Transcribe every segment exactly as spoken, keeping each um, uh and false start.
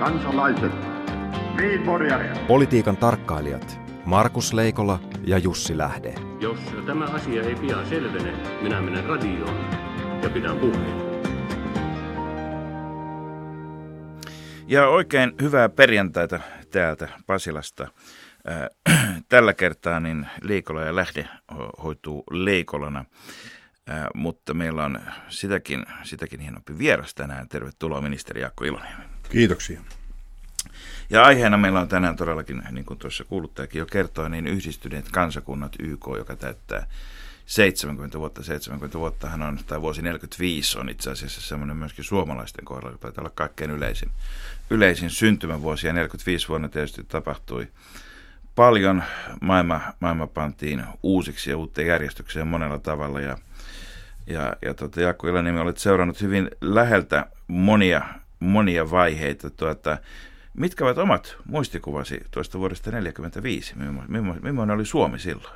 kansalaiset, politiikan tarkkailijat Markus Leikola ja Jussi Lähde. Jos tämä asia ei pian selvene, minä menen radioon ja pidän puheen. Ja oikein hyvää perjantaita täältä Pasilasta. Tällä kertaa niin Leikola ja Lähde hoituu Leikolana, mutta meillä on sitäkin, sitäkin hienompi vieras tänään. Tervetuloa ministeri Jaakko Iloniemi. Kiitoksia. Ja aiheena meillä on tänään todellakin, niin kuin tuossa kuuluttajakin jo kertoi, niin Yhdistyneet kansakunnat Y K, joka täyttää seitsemänkymmentä vuotta. seitsemänkymmentä vuottahan on, tai vuosi neljäkymmentäviisi on itse asiassa semmoinen myöskin suomalaisten kohdalla, joka taitaa olla kaikkein yleisin, yleisin syntymävuosi. Ja neljäkymmentäviisi vuonna tietysti tapahtui paljon. Maailma, maailma pantiin uusiksi ja uuteen järjestykseen monella tavalla. Ja, ja, ja tuota, Jaakko Iloniemi, olet seurannut hyvin läheltä monia, monia vaiheita tuota. Mitkä ovat omat muistikuvasi tuosta vuodesta neljäkymmentäviisi? Millainen oli Suomi silloin?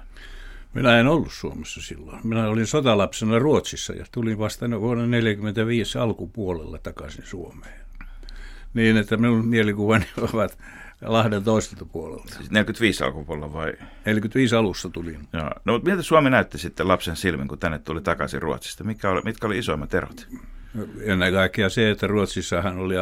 Minä en ollut Suomessa silloin. Minä olin sotalapsena Ruotsissa ja tulin vasta vuonna neljäkymmentäviisi alkupuolella takaisin Suomeen. Niin, että minun mielikuvani ovat Lahden toiselta puolelta. Siis neljäkymmentäviisi alkupuolella vai? neljäkymmentäviisi alussa tulin. Joo. No, mutta miltä Suomi näytti sitten lapsen silmin, kun tänne tuli takaisin Ruotsista? Mitkä oli, mitkä oli isoimmat erot? Ennen kaikkea se, että Ruotsissahan oli...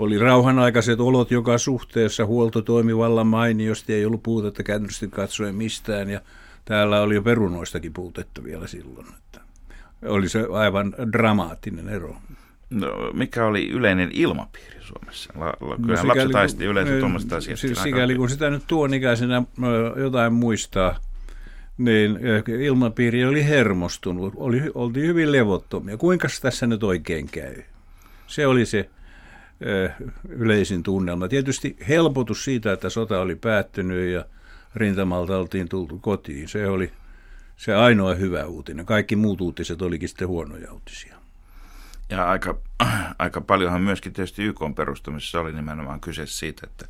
Oli rauhanaikaiset olot joka suhteessa, huolto toimi vallan mainiosti, ei ollut puutetta käytännössä katsoen mistään, ja täällä oli jo perunoistakin puutetta vielä silloin. Että oli se aivan dramaattinen ero. No, mikä oli yleinen ilmapiiri Suomessa? La, la, kyllähän no, lapset taisti yleensä tuommoista asiasta. Sikäli kun sitä nyt tuon ikäisenä jotain muistaa, niin ilmapiiri oli hermostunut, oli, oltiin hyvin levottomia. Kuinka tässä nyt oikein käy? Se oli se yleisin tunnelma. Tietysti helpotus siitä, että sota oli päättynyt ja rintamalta oltiin tultu kotiin. Se oli se ainoa hyvä uutinen. Kaikki muut uutiset olikin sitten huonoja uutisia. Ja aika, aika paljonhan myöskin tietysti Y K:n perustamisessa oli nimenomaan kyse siitä, että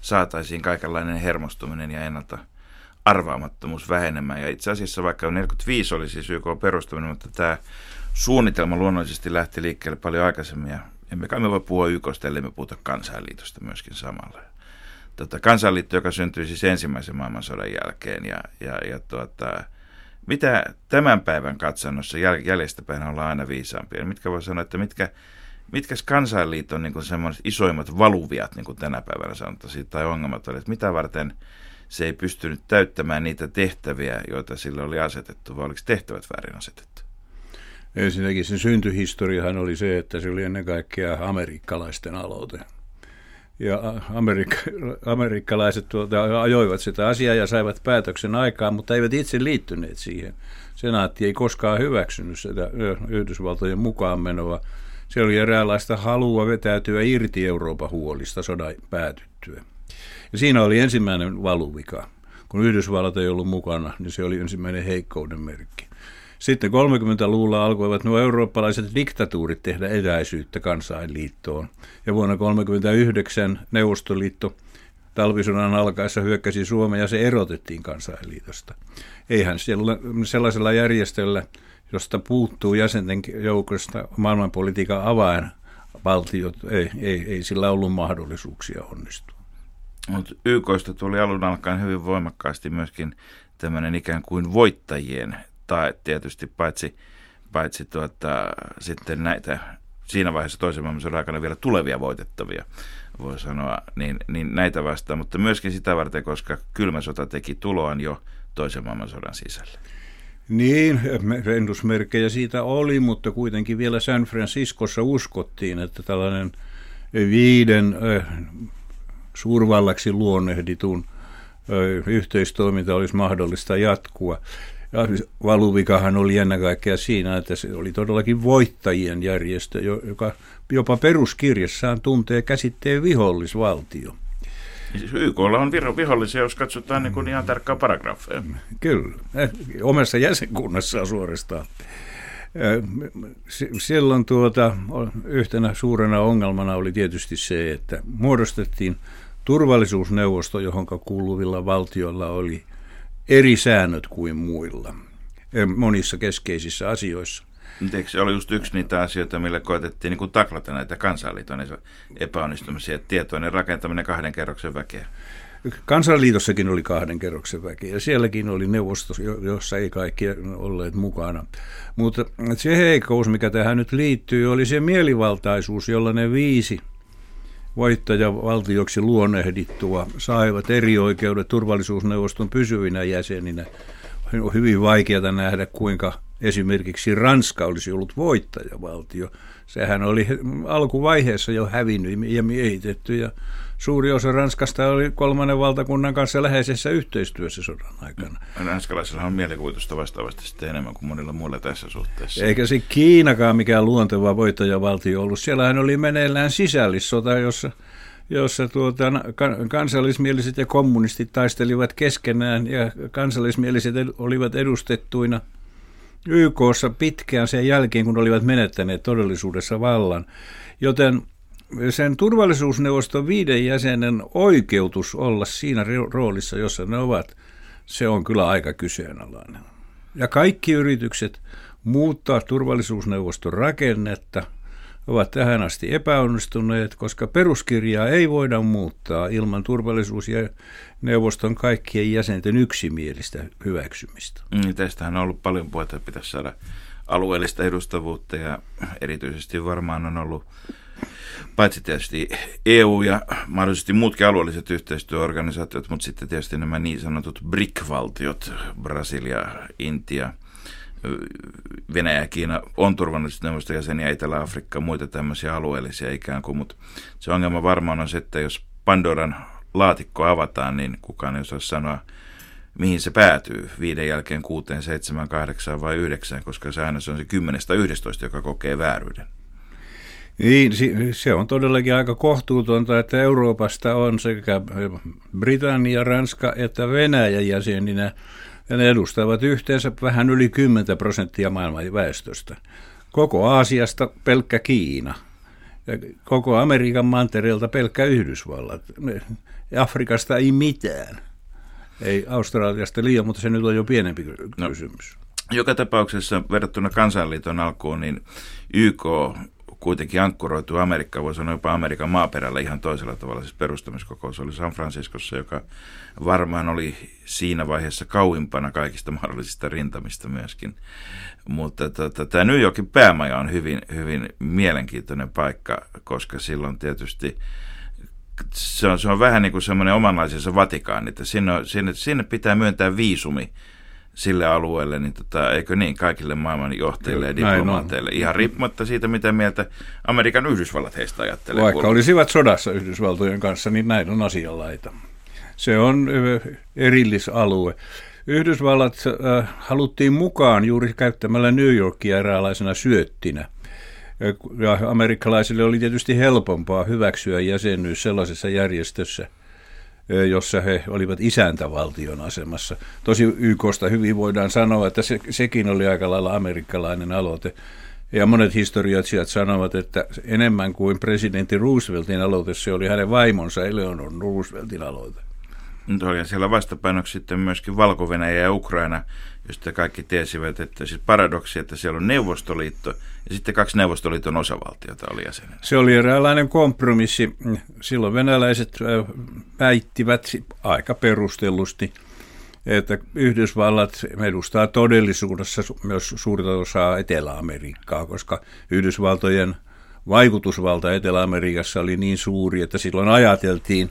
saataisiin kaikenlainen hermostuminen ja ennalta arvaamattomuus vähenemään. Ja itse asiassa vaikka neljäkymmentäviisi oli siis Y K:n perustaminen, mutta tämä suunnitelma luonnollisesti lähti liikkeelle paljon aikaisemmin ja emme kai me voi puhua Y K:sta, ellei me puhuta kansainliitosta myöskin samalla. Tota, kansainliitto, joka syntyi siis ensimmäisen maailmansodan jälkeen. Ja, ja, ja tuota, mitä tämän päivän katsannossa jäl, jäljestäpäin ollaan aina viisaampia? Mitkä voi sanoa, että mitkä, mitkä kansainliiton niin kuin sellaiset isoimmat valuviat, niin kuin tänä päivänä sanottaisiin, tai ongelmat oli, että mitä varten se ei pystynyt täyttämään niitä tehtäviä, joita sille oli asetettu, vai oliko tehtävät väärin asetettu? Ensinnäkin sen syntyhistoriahan oli se, että se oli ennen kaikkea amerikkalaisten aloite. Ja amerik- amerikkalaiset tuota, ajoivat sitä asiaa ja saivat päätöksen aikaan, mutta eivät itse liittyneet siihen. Senaatti ei koskaan hyväksynyt sitä Yhdysvaltojen mukaanmenoa. Se oli eräänlaista halua vetäytyä irti Euroopan huolista sodan päätyttyä. Ja siinä oli ensimmäinen valuvika. Kun Yhdysvallat ei ollut mukana, niin se oli ensimmäinen heikkouden merkki. Sitten kolmekymmentäluvulla alkoivat nuo eurooppalaiset diktatuurit tehdä etäisyyttä kansainliittoon. Ja vuonna tuhatyhdeksänsataakolmekymmentäyhdeksän Neuvostoliitto talvisodan alkaessa hyökkäsi Suomeen ja se erotettiin kansainliitosta. Eihän siellä sellaisella järjestöllä, josta puuttuu jäsenten joukosta maailmanpolitiikan avainvaltiot, ei, ei, ei sillä ollut mahdollisuuksia onnistua. Mutta Y K:sta tuli alun alkaen hyvin voimakkaasti myöskin tämmöinen ikään kuin voittajien tai tietysti paitsi, paitsi tuota, sitten näitä siinä vaiheessa toisen maailmansodan aikana vielä tulevia voitettavia, voi sanoa, niin, niin näitä vastaan, mutta myöskin sitä varten, koska kylmä sota teki tuloaan jo toisen maailmansodan sisällä. Niin, rendusmerkkejä siitä oli, mutta kuitenkin vielä San Franciscossa uskottiin, että tällainen viiden äh, suurvallaksi luonnehditun äh, yhteistoiminta olisi mahdollista jatkua. Ja valuvikahan oli ennen kaikkea siinä, että se oli todellakin voittajien järjestö, joka jopa peruskirjassaan tuntee käsitteen vihollisvaltio. Y K:lla on vihollisia, jos katsotaan niin kuin ihan tarkkaa paragrafeja. Kyllä, omassa jäsenkunnassaan suorastaan. Silloin tuota, yhtenä suurena ongelmana oli tietysti se, että muodostettiin turvallisuusneuvosto, johon kuuluvilla valtioilla oli eri säännöt kuin muilla, monissa keskeisissä asioissa. Eikö se oli just yksi niitä asioita, millä koetettiin niin kuin taklata näitä kansanliiton epäonnistumisia, tietoinen rakentaminen kahden kerroksen väkeä? Kansanliitossakin oli kahden kerroksen väkeä ja sielläkin oli neuvosto, jossa ei kaikki olleet mukana. Mutta se heikkous, mikä tähän nyt liittyy, oli se mielivaltaisuus, jolla ne viisi voittajavaltioksi luonnehdittua saivat eri oikeudet turvallisuusneuvoston pysyvinä jäseninä. On hyvin vaikeata nähdä, kuinka esimerkiksi Ranska olisi ollut voittajavaltio. Sehän oli alkuvaiheessa jo hävinnyt ja miehitetty, ja suuri osa Ranskasta oli kolmannen valtakunnan kanssa läheisessä yhteistyössä sodan aikana. Ranskalaisilla on mielikuvitusta vastaavasti sitten enemmän kuin monilla muilla tässä suhteessa. Eikä se Kiinakaan mikään luonteva voittajavaltio ollut. Siellähän oli meneillään sisällissota, jossa, jossa tuota, kansallismieliset ja kommunistit taistelivat keskenään, ja kansallismieliset olivat edustettuina Y K:ssa pitkään sen jälkeen, kun olivat menettäneet todellisuudessa vallan, joten sen turvallisuusneuvoston viiden jäsenen oikeutus olla siinä roolissa, jossa ne ovat, se on kyllä aika kyseenalainen. Ja kaikki yritykset muuttaa turvallisuusneuvoston rakennetta ovat tähän asti epäonnistuneet, koska peruskirjaa ei voida muuttaa ilman turvallisuusneuvoston kaikkien jäsenten yksimielistä hyväksymistä. Mm, tästähän on ollut paljon puhetta, että pitäisi saada alueellista edustavuutta, ja erityisesti varmaan on ollut paitsi tietysti E U ja mahdollisesti muutkin alueelliset yhteistyöorganisaatiot, mutta sitten tietysti nämä niin sanotut B R I C-valtiot, Brasilia, Intia, Venäjä ja Kiina on turvallisesti neuvoston jäseniä, Etelä-Afrikka ja muita tämmöisiä alueellisia ikään kuin, mutta se ongelma varmaan on se, että jos Pandoran laatikko avataan, niin kukaan ei osaa sanoa, mihin se päätyy viiden jälkeen kuuteen, seitsemään, kahdeksaan vai yhdeksään, koska säännös on se kymmenestä yhdestoista, joka kokee vääryyden. Niin, se on todellakin aika kohtuutonta, että Euroopasta on sekä Britannia, Ranska että Venäjä jäseninä, ja ne edustavat yhteensä vähän yli kymmenen prosenttia maailman väestöstä. Koko Aasiasta pelkkä Kiina, ja koko Amerikan mantereelta pelkkä Yhdysvallat, Afrikasta ei mitään, ei Australiasta liian, mutta se nyt on jo pienempi kysymys. No, joka tapauksessa verrattuna kansanliiton alkuun, niin Y K kuitenkin ankkuroituu Amerikkaan, voi sanoa jopa Amerikan maaperällä ihan toisella tavalla. Siis perustamiskokous oli San Franciscossa, joka varmaan oli siinä vaiheessa kauimpana kaikista mahdollisista rintamista myöskin. Mutta tota, tämä New Yorkin päämaja on hyvin, hyvin mielenkiintoinen paikka, koska silloin tietysti se on, se on vähän niin kuin semmoinen omanlaisensa Vatikaan, että sinne, sinne, sinne pitää myöntää viisumi sille alueelle, niin tota, eikö niin, kaikille maailman johtajille ja diplomaateille, ihan riippumatta siitä, mitä mieltä Amerikan Yhdysvallat heistä ajattelee. Vaikka kuulun. Olisivat sodassa Yhdysvaltojen kanssa, niin näin on asianlaita. Se on erillisalue. Yhdysvallat äh, haluttiin mukaan juuri käyttämällä New Yorkia eräänlaisena syöttinä. Ja amerikkalaisille oli tietysti helpompaa hyväksyä jäsenyys sellaisessa järjestössä, jossa he olivat isäntävaltion asemassa. Tosi Y K:sta hyvin voidaan sanoa, että se, sekin oli aika lailla amerikkalainen aloite. Ja monet historioitsijat sanovat, että enemmän kuin presidentti Rooseveltin aloite, se oli hänen vaimonsa Eleanor Rooseveltin aloite. Nyt oli siellä vastapainoksi sitten myöskin Valko-Venäjä ja Ukraina, josta kaikki tiesivät, että siis paradoksi, että siellä on Neuvostoliitto ja sitten kaksi Neuvostoliiton osavaltiota oli jäsenenä. Se oli eräänlainen kompromissi. Silloin venäläiset väittivät aika perustellusti, että Yhdysvallat edustaa todellisuudessa myös suurta osaa Etelä-Amerikkaa, koska Yhdysvaltojen vaikutusvalta Etelä-Amerikassa oli niin suuri, että silloin ajateltiin,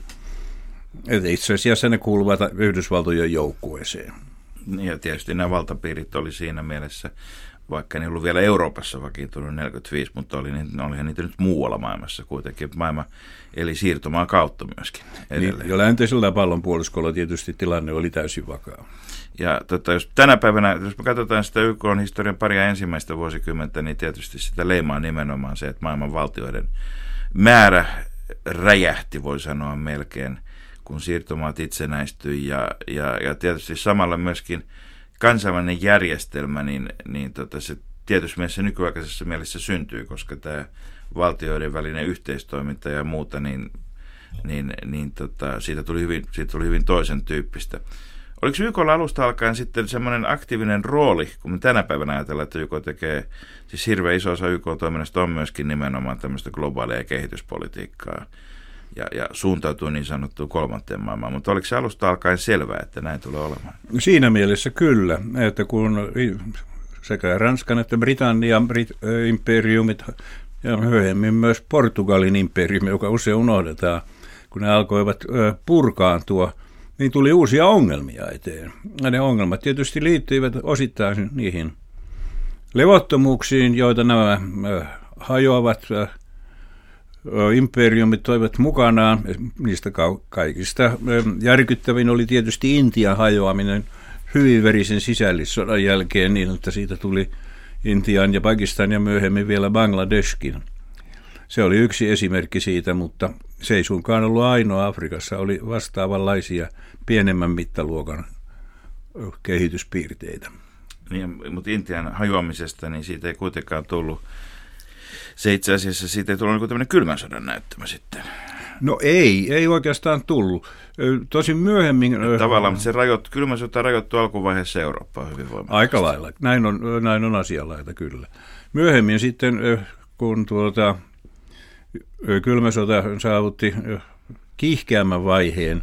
että itse asiassa ne kuuluvat Yhdysvaltojen joukkueeseen. Ja tietysti nämä valtapiirit oli siinä mielessä, vaikka ne ei ollut vielä Euroopassa vakiintunut neljäkymmentäviisi, mutta oli, olihan niitä nyt muualla maailmassa kuitenkin. Maailma eli siirtomaan kautta myöskin edelleen. Niin, jo länteisellä pallonpuoliskolla tietysti tilanne oli täysin vakaa. Ja tota, jos tänä päivänä, jos me katsotaan sitä Y K:n historian paria ensimmäistä vuosikymmentä, niin tietysti sitä leimaa nimenomaan se, että maailman valtioiden määrä räjähti, voi sanoa melkein, kun siirtomaat itsenäistyi, ja, ja, ja tietysti samalla myöskin kansainvälinen järjestelmä, niin, niin tota se tietysti mielessä nykyaikaisessa mielessä syntyy, koska tämä valtioiden välinen yhteistoiminta ja muuta, niin, niin, niin tota, siitä, tuli hyvin, siitä tuli hyvin toisen tyyppistä. Oliko Y K:lla alusta alkaen sitten semmoinen aktiivinen rooli, kun me tänä päivänä ajatellaan, että Y K tekee, siis hirveän iso osa Y K-toiminnasta on myöskin nimenomaan tämmöistä globaalia kehityspolitiikkaa ja, ja suuntautuu niin sanottuun kolmanteen maailmaan, mutta oliko se alusta alkaen selvää, että näin tulee olemaan? Siinä mielessä kyllä, että kun sekä Ranskan että Britannian Brit- imperiumit ja myöhemmin myös Portugalin imperiumi, joka usein unohdetaan, kun ne alkoivat purkaantua, niin tuli uusia ongelmia eteen. Ja ne ongelmat tietysti liittyivät osittain niihin levottomuuksiin, joita nämä hajoavat imperiumit toivat mukanaan. Niistä kaikista järkyttävin oli tietysti Intian hajoaminen hyvin verisen sisällissodan jälkeen niin, että siitä tuli Intian ja Pakistan ja myöhemmin vielä Bangladeshkin. Se oli yksi esimerkki siitä, mutta se ei suinkaan ollut ainoa. Afrikassa oli vastaavanlaisia pienemmän mittaluokan kehityspiirteitä. Niin, mutta Intian hajoamisesta, niin siitä ei kuitenkaan tullut, se itse asiassa siitä ei tullut niin tämmöinen kylmän sodan näyttämä sitten. No ei, ei oikeastaan tullut. Tosin myöhemmin... Tavallaan se rajoittu, kylmän sota rajoittui alkuvaiheessa Eurooppaan hyvin voimakkaasti. Aika lailla, näin on, näin on asialaita kyllä. Myöhemmin sitten, kun tuota... kylmä sota saavutti kiihkeämmän vaiheen,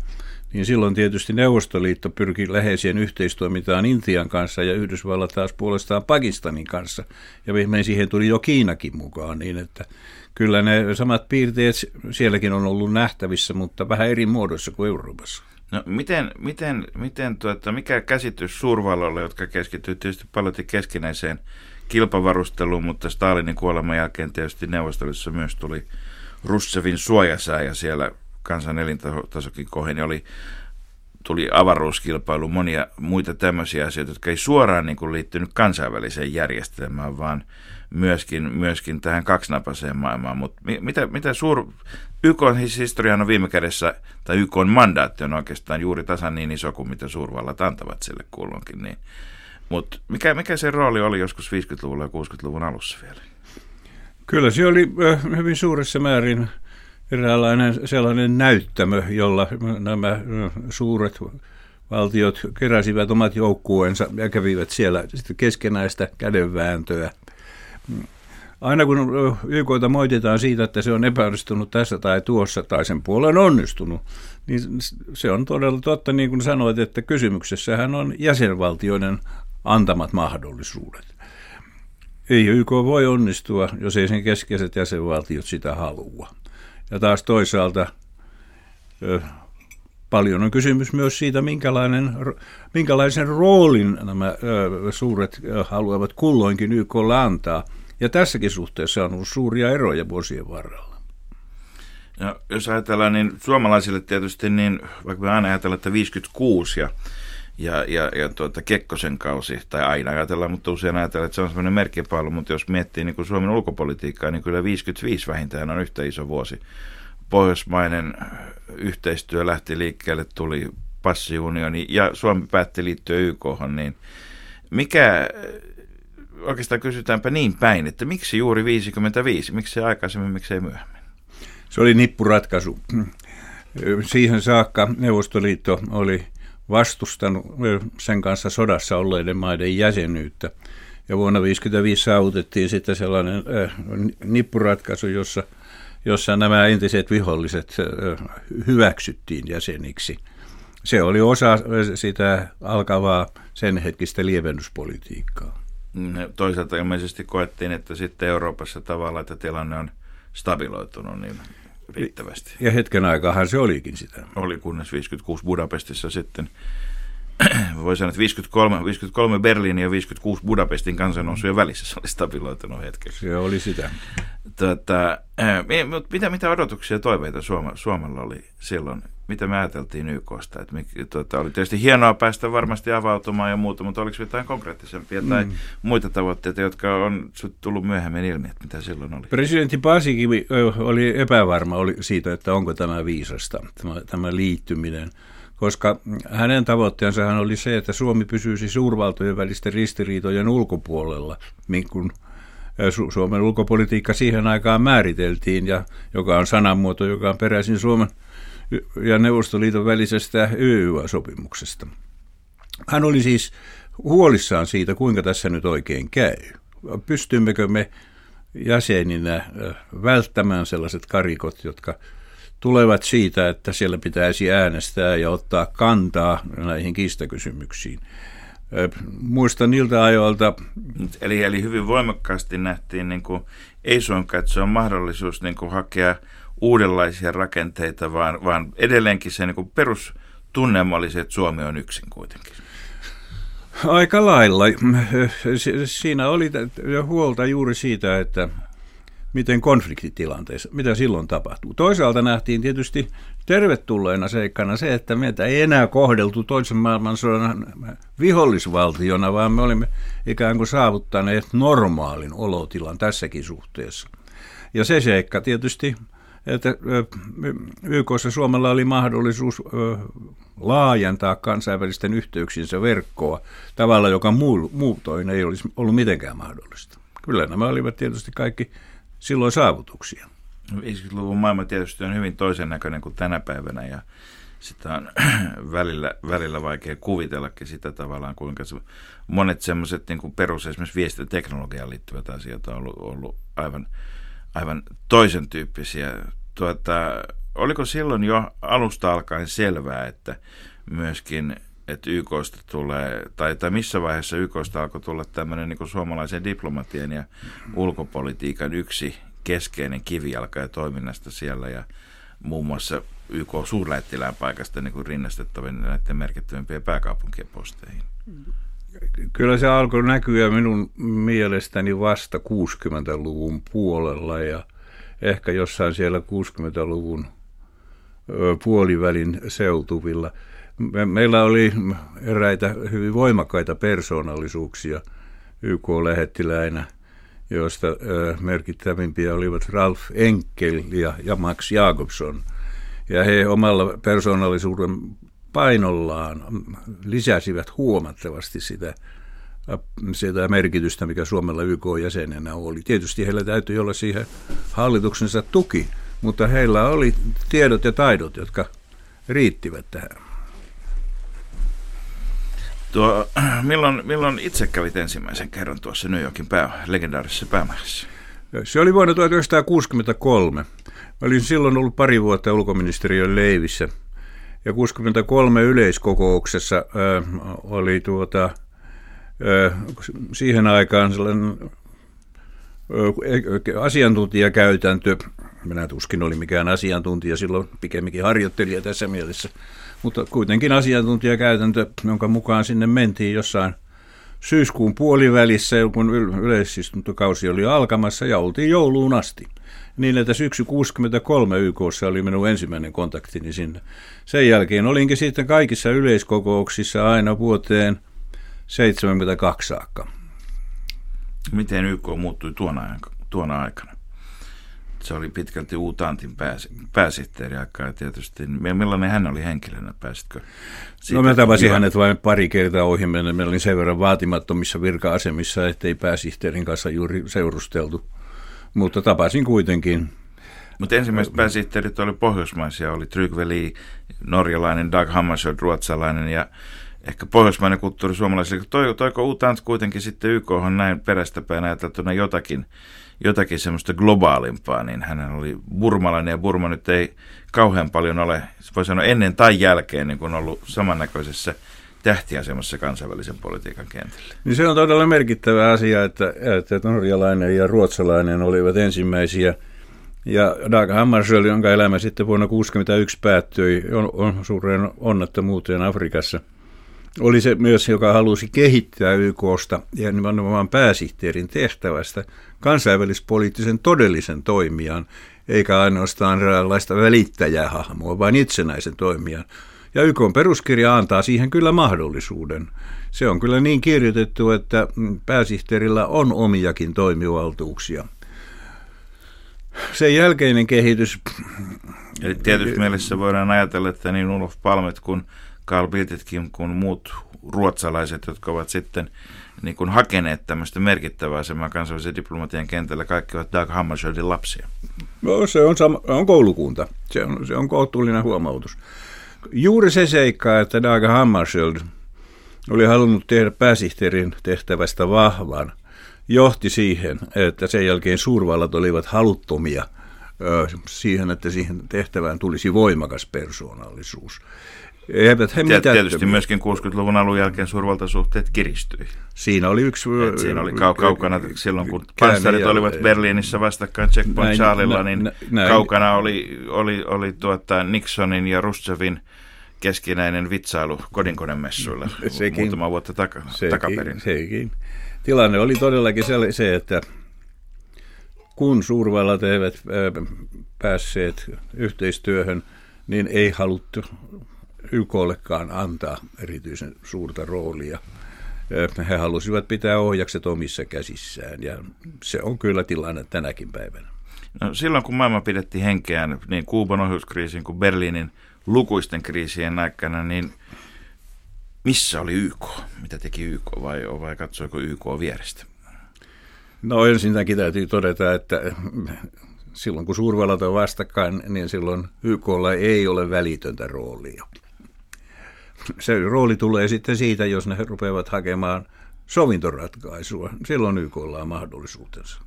niin silloin tietysti Neuvostoliitto pyrki läheiseen yhteistoimintaan Intian kanssa ja Yhdysvallat taas puolestaan Pakistanin kanssa. Ja viimein siihen tuli jo Kiinakin mukaan, niin että kyllä ne samat piirteet sielläkin on ollut nähtävissä, mutta vähän eri muodoissa kuin Euroopassa. No miten, miten, miten tuota, mikä käsitys suurvalloilla, jotka keskittyy tietysti paljon keskinäiseen kilpavarusteluun, mutta Stalinin kuoleman jälkeen tietysti Neuvostoliitossa myös tuli Hruštšovin suojasää ja siellä kansan elintasokin koheni oli, tuli avaruuskilpailu, monia muita tämmöisiä asioita, jotka ei suoraan niin kuin liittynyt kansainväliseen järjestelmään, vaan myöskin, myöskin tähän kaksinapaiseen maailmaan. Mutta mitä, mitä suur... Y K:n historiahan on viime kädessä, tai Y K:n mandaatti on oikeastaan juuri tasan niin iso kuin mitä suurvallat antavat sille kulloinkin, niin mutta mikä, mikä se rooli oli joskus viisikymmentäluvulla ja kuusikymmentäluvun alussa vielä? Kyllä se oli hyvin suuressa määrin eräänlainen sellainen näyttämö, jolla nämä suuret valtiot keräsivät omat joukkueensa ja kävivät siellä sitten keskenäistä kädenvääntöä. Aina kun Y K:ta moititaan siitä, että se on epäonnistunut tässä tai tuossa tai sen puolen onnistunut, niin se on todella totta, niin kuin sanoit, että kysymyksessähän on jäsenvaltioiden antamat mahdollisuudet. Ei Y K voi onnistua, jos ei sen keskeiset jäsenvaltiot sitä halua. Ja taas toisaalta paljon on kysymys myös siitä, minkälainen, minkälaisen roolin nämä suuret haluavat kulloinkin Y K:lle antaa. Ja tässäkin suhteessa on ollut suuria eroja vuosien varrella. No, jos ajatellaan, niin suomalaisille tietysti, niin vaikka me aina ajatellaan, että viisikymmentäkuusi ja Ja, ja, ja tuota, Kekkosen kausi, tai aina ajatellaan, mutta usein ajatellaan, että se on sellainen merkkipaalu, mutta jos miettii niin kuin Suomen ulkopolitiikkaa, niin kyllä viisikymmentäviisi vähintään on yhtä iso vuosi. Pohjoismainen yhteistyö lähti liikkeelle, tuli passiunioni, ja Suomi päätti liittyä Y K:hon, niin mikä, oikeastaan kysytäänpä niin päin, että miksi juuri viisikymmentäviisi, miksi se aikaisemmin, miksi ei myöhemmin? Se oli nippuratkaisu. Siihen saakka Neuvostoliitto oli vastustanut sen kanssa sodassa olleiden maiden jäsenyyttä. Ja vuonna tuhatyhdeksänsataaviisikymmentäviisi saavutettiin sitten sellainen nippuratkaisu, jossa, jossa nämä entiset viholliset hyväksyttiin jäseniksi. Se oli osa sitä alkavaa sen hetkistä lievennyspolitiikkaa. Toisaalta ilmeisesti koettiin, että sitten Euroopassa tavallaan että tilanne on stabiloitunut niin riittävästi. Ja hetken aikahan se olikin sitä. Oli kunnes viisikymmentäkuusi Budapestissa sitten, voi sanoa, että viisikymmentäkolme, viisikymmentäkolme Berliinin ja viisikymmentäkuusi Budapestin kansanousujen välissä se oli stabiloitunut hetkeksi. Se oli sitä. Tota, mitä, mitä odotuksia ja toiveita Suoma, Suomella oli silloin? Mitä me ajateltiin Y K:sta? Et me, tuota, oli tietysti hienoa päästä varmasti avautumaan ja muuta, mutta oliko jotain konkreettisempia tai mm. muita tavoitteita, jotka on tullut myöhemmin ilmi, että mitä silloin oli? Presidentti Paasikivi oli epävarma oli siitä, että onko tämä viisasta, tämä, tämä liittyminen, koska hänen tavoitteensa oli se, että Suomi pysyisi suurvaltojen välisten ristiriitojen ulkopuolella, niin kuin Suomen ulkopolitiikka siihen aikaan määriteltiin, ja joka on sanamuoto, joka on peräisin Suomen ja Neuvostoliiton välisestä Y Y A-sopimuksesta. Hän oli siis huolissaan siitä, kuinka tässä nyt oikein käy. Pystymmekö me jäseninä välttämään sellaiset karikot, jotka tulevat siitä, että siellä pitäisi äänestää ja ottaa kantaa näihin kiistakysymyksiin. Muistan niiltä ajoilta. Eli, eli hyvin voimakkaasti nähtiin, niin kuin, ei suinkaan, että se on mahdollisuus niin kuin, hakea uudenlaisia rakenteita, vaan, vaan edelleenkin se niin kuin, perustunnelma oli se, että Suomi on yksin kuitenkin. Aika lailla. Siinä oli huolta juuri siitä, että miten konfliktitilanteessa, mitä silloin tapahtuu. Toisaalta nähtiin tietysti tervetulleena seikkana se, että meitä ei enää kohdeltu toisen maailmansodan vihollisvaltiona, vaan me olimme ikään kuin saavuttaneet normaalin olotilan tässäkin suhteessa. Ja se seikka tietysti, että Y K:ssa Suomella oli mahdollisuus laajentaa kansainvälisten yhteyksinsä verkkoa tavalla, joka muutoin ei olisi ollut mitenkään mahdollista. Kyllä nämä olivat tietysti kaikki silloin saavutuksia. viisikymmentäluvun maailma tietysti on hyvin toisen näköinen kuin tänä päivänä ja sitä on välillä, välillä vaikea kuvitellakin sitä tavallaan, kuinka se, monet sellaiset niin kuin perus esimerkiksi viestintäteknologiaan liittyvät asiat on ollut, ollut aivan, aivan toisen tyyppisiä. Tuota, oliko silloin jo alusta alkaen selvää, että myöskin että Y K:sta tulee, tai, tai missä vaiheessa Y K:sta alkoi tulla tämmöinen niin kuin suomalaisen diplomatian ja ulkopolitiikan yksi keskeinen kivijalka ja toiminnasta siellä, ja muun muassa Y K-suurlähettilään paikasta niin kuin rinnastettavien näiden merkittävimpien pääkaupunkien posteihin? Kyllä se alkoi näkyä minun mielestäni vasta kuusikymmentäluvun puolella, ja ehkä jossain siellä kuusikymmentäluvun puolivälin seutuvilla. Meillä oli eräitä hyvin voimakkaita persoonallisuuksia Y K-lähettiläinä, joista merkittävimpiä olivat Ralph Enkel ja, ja Max Jakobson. Ja he omalla persoonallisuuden painollaan lisäsivät huomattavasti sitä, sitä merkitystä, mikä Suomella Y K-jäsenenä oli. Tietysti heillä täytyi olla siihen hallituksensa tuki, mutta heillä oli tiedot ja taidot, jotka riittivät tähän. Tuo, milloin, milloin itse kävit ensimmäisen kerran tuossa New Yorkin pää, legendaarisessa päämäärässä? Se oli vuonna tuhatyhdeksänsataakuusikymmentäkolme. Olin silloin ollut pari vuotta ulkoministeriön leivissä. Ja kuusikymmentäkolme yleiskokouksessa äh, oli tuota, äh, siihen aikaan sellainen äh, asiantuntijakäytäntö. Minä tuskin olin mikään asiantuntija, silloin pikemminkin harjoittelija tässä mielessä. Mutta kuitenkin asiantuntijakäytäntö, jonka mukaan sinne mentiin jossain syyskuun puolivälissä, kun yleisistuntokausi oli alkamassa ja oltiin jouluun asti. Niin, että syksy kuusikymmentäkolme Y K:ssa oli minun ensimmäinen kontaktini sinne. Sen jälkeen olinkin sitten kaikissa yleiskokouksissa aina vuoteen seitsemänkymmentäkaksi saakka. Miten Y K muuttui tuona, tuona aikana? Se oli pitkälti U Thantin pääsihteeri aikaa tietysti. Millainen hän oli henkilönä, pääsitkö? No mä tavasin ja hänet vain pari kertaa ohi mennä. Meillä oli sen verran vaatimattomissa virka-asemissa, ettei pääsihteerin kanssa juuri seurusteltu. Mutta tapasin kuitenkin. Mutta ensimmäiset pääsihteerit oli pohjoismaisia. Oli Trygve Lee, norjalainen, Dag Hammarskjöld, ruotsalainen ja ehkä pohjoismainen kulttuuri suomalaisille. Toiko, toiko U Thant kuitenkin sitten Y K:hon näin perästäpäin ajateltuna jotakin? jotakin semmoista globaalimpaa, niin hän oli burmalainen, ja Burma nyt ei kauhean paljon ole, voi sanoa ennen tai jälkeen, niin kuin ollut samannäköisessä tähtiasemassa kansainvälisen politiikan kentällä. Niin se on todella merkittävä asia, että, että norjalainen ja ruotsalainen olivat ensimmäisiä, ja Dag Hammarskjöld, jonka elämä sitten vuonna tuhatyhdeksänsataakuusikymmentäyksi päättyi on, on suureen onnettomuuteen Afrikassa, oli se myös, joka halusi kehittää Y K:sta ja nimenomaan pääsihteerin tehtävästä kansainvälispoliittisen todellisen toimijan, eikä ainoastaan eräänlaista välittäjähahmoa, vaan itsenäisen toimijan. Ja Y K:n peruskirja antaa siihen kyllä mahdollisuuden. Se on kyllä niin kirjoitettu, että pääsihteerillä on omiakin toimivaltuuksia. Sen jälkeinen kehitys. Eli tietysti mielessä voidaan ajatella, että niin Olof Palmet kuin Carl Bildtkin kuin muut ruotsalaiset, jotka ovat sitten niin kuin hakeneet tämmöistä merkittävää asemaa kansainvälisen diplomatian kentällä, kaikki ovat Dag Hammarskjöldin lapsia. No, se on, sama, on koulukunta. Se on, se on kohtuullinen huomautus. Juuri se seikka, että Dag Hammarskjöld oli halunnut tehdä pääsihteerin tehtävästä vahvan, johti siihen, että sen jälkeen suurvallat olivat haluttomia siihen, että siihen tehtävään tulisi voimakas persoonallisuus. Eivät he mitään. Tietysti myöskin kuudenkymmenen luvun alun jälkeen suurvaltasuhteet kiristyi. Siinä oli yksi... Et siinä oli kau- kaukana, silloin kun panssarit olivat Berliinissä vastakkain Checkpoint Charliella, niin nä, nä, kaukana oli, oli, oli tuota Nixonin ja Hruštšovin keskinäinen vitsailu kodinkonemessuilla sekin, muutama vuotta taka, sekin, takaperin. Sekin. Tilanne oli todellakin se, että kun suurvallat eivät päässeet yhteistyöhön, niin ei haluttu Y K:llekaan antaa erityisen suurta roolia. He halusivat pitää ohjakset omissa käsissään, ja se on kyllä tilanne tänäkin päivänä. No, silloin kun maailma pidettiin henkeään niin Kuuban ohjuskriisin kuin Berliinin lukuisten kriisien aikana, niin missä oli Y K? Mitä teki Y K vai, vai katsoiko Y K vierestä? No ensinnäkin täytyy todeta, että silloin kun suurvallat on vastakkain, niin silloin Y K:lla ei ole välitöntä roolia. Se rooli tulee sitten siitä, jos ne rupeavat hakemaan sovintoratkaisua. Silloin Y K:lla on mahdollisuutensa.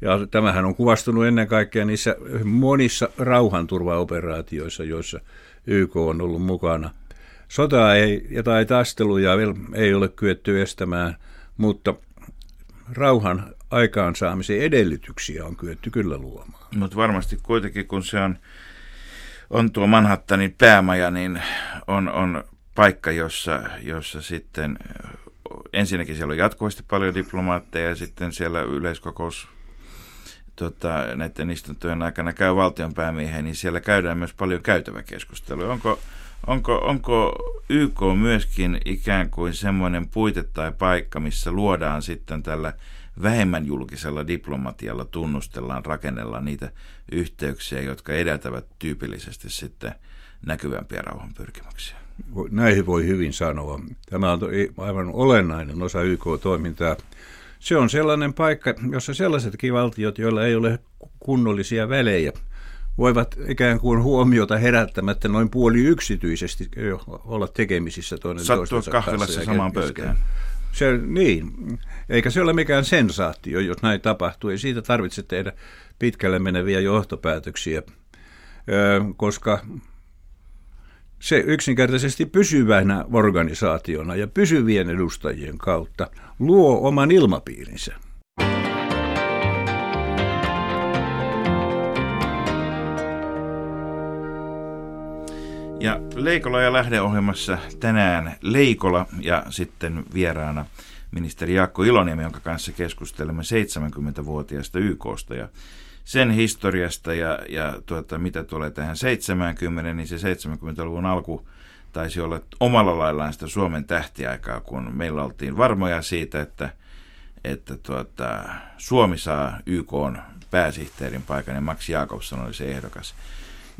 Ja tämähän on kuvastunut ennen kaikkea niissä monissa rauhanturvaoperaatioissa, joissa Y K on ollut mukana. Sotaa ei, tai taisteluja ei ole kyetty estämään, mutta rauhan aikaansaamisen edellytyksiä on kyetty kyllä luomaan. Mutta varmasti kuitenkin, kun se on, on tuo Manhattanin päämaja, niin on, on paikka, jossa, jossa sitten ensinnäkin siellä on jatkuvasti paljon diplomaatteja ja sitten siellä yleiskokous tota, näiden istuntojen aikana käy valtionpäämiehen, niin siellä käydään myös paljon käytäväkeskustelua. Onko, onko, onko Y K myöskin ikään kuin semmoinen puite tai paikka, missä luodaan sitten tällä vähemmän julkisella diplomatialla tunnustellaan, rakennellaan niitä yhteyksiä, jotka edeltävät tyypillisesti sitten näkyvämpiä rauhanpyrkimyksiä? Näihin voi hyvin sanoa. Tämä on aivan olennainen osa Y K-toimintaa. Se on sellainen paikka, jossa sellaisetkin valtiot, joilla ei ole kunnollisia välejä, voivat ikään kuin huomiota herättämättä noin puoli yksityisesti olla tekemisissä toinen toistensa kanssa. Sattua kahvilassa samaan pöytään. Se, niin, eikä se ole mikään sensaatio, jos näin tapahtuu. Ei siitä tarvitse tehdä pitkälle meneviä johtopäätöksiä, koska se yksinkertaisesti pysyvänä organisaationa ja pysyvien edustajien kautta luo oman ilmapiirinsä. Ja Leikola ja Lähde-ohjelmassa tänään Leikola ja sitten vieraana ministeri Jaakko Iloniemi, jonka kanssa keskustelemme seitsemänkymmenvuotiaasta Y K:sta ja sen historiasta ja, ja tuota, mitä tulee tähän seitsemänkymmentä, niin se seitsemänkymmentäluvun alku taisi olla omalla laillaan sitä Suomen tähtiaikaa, kun meillä oltiin varmoja siitä, että, että tuota, Suomi saa Y K:n pääsihteerin paikan ja Max Jakobson oli se ehdokas.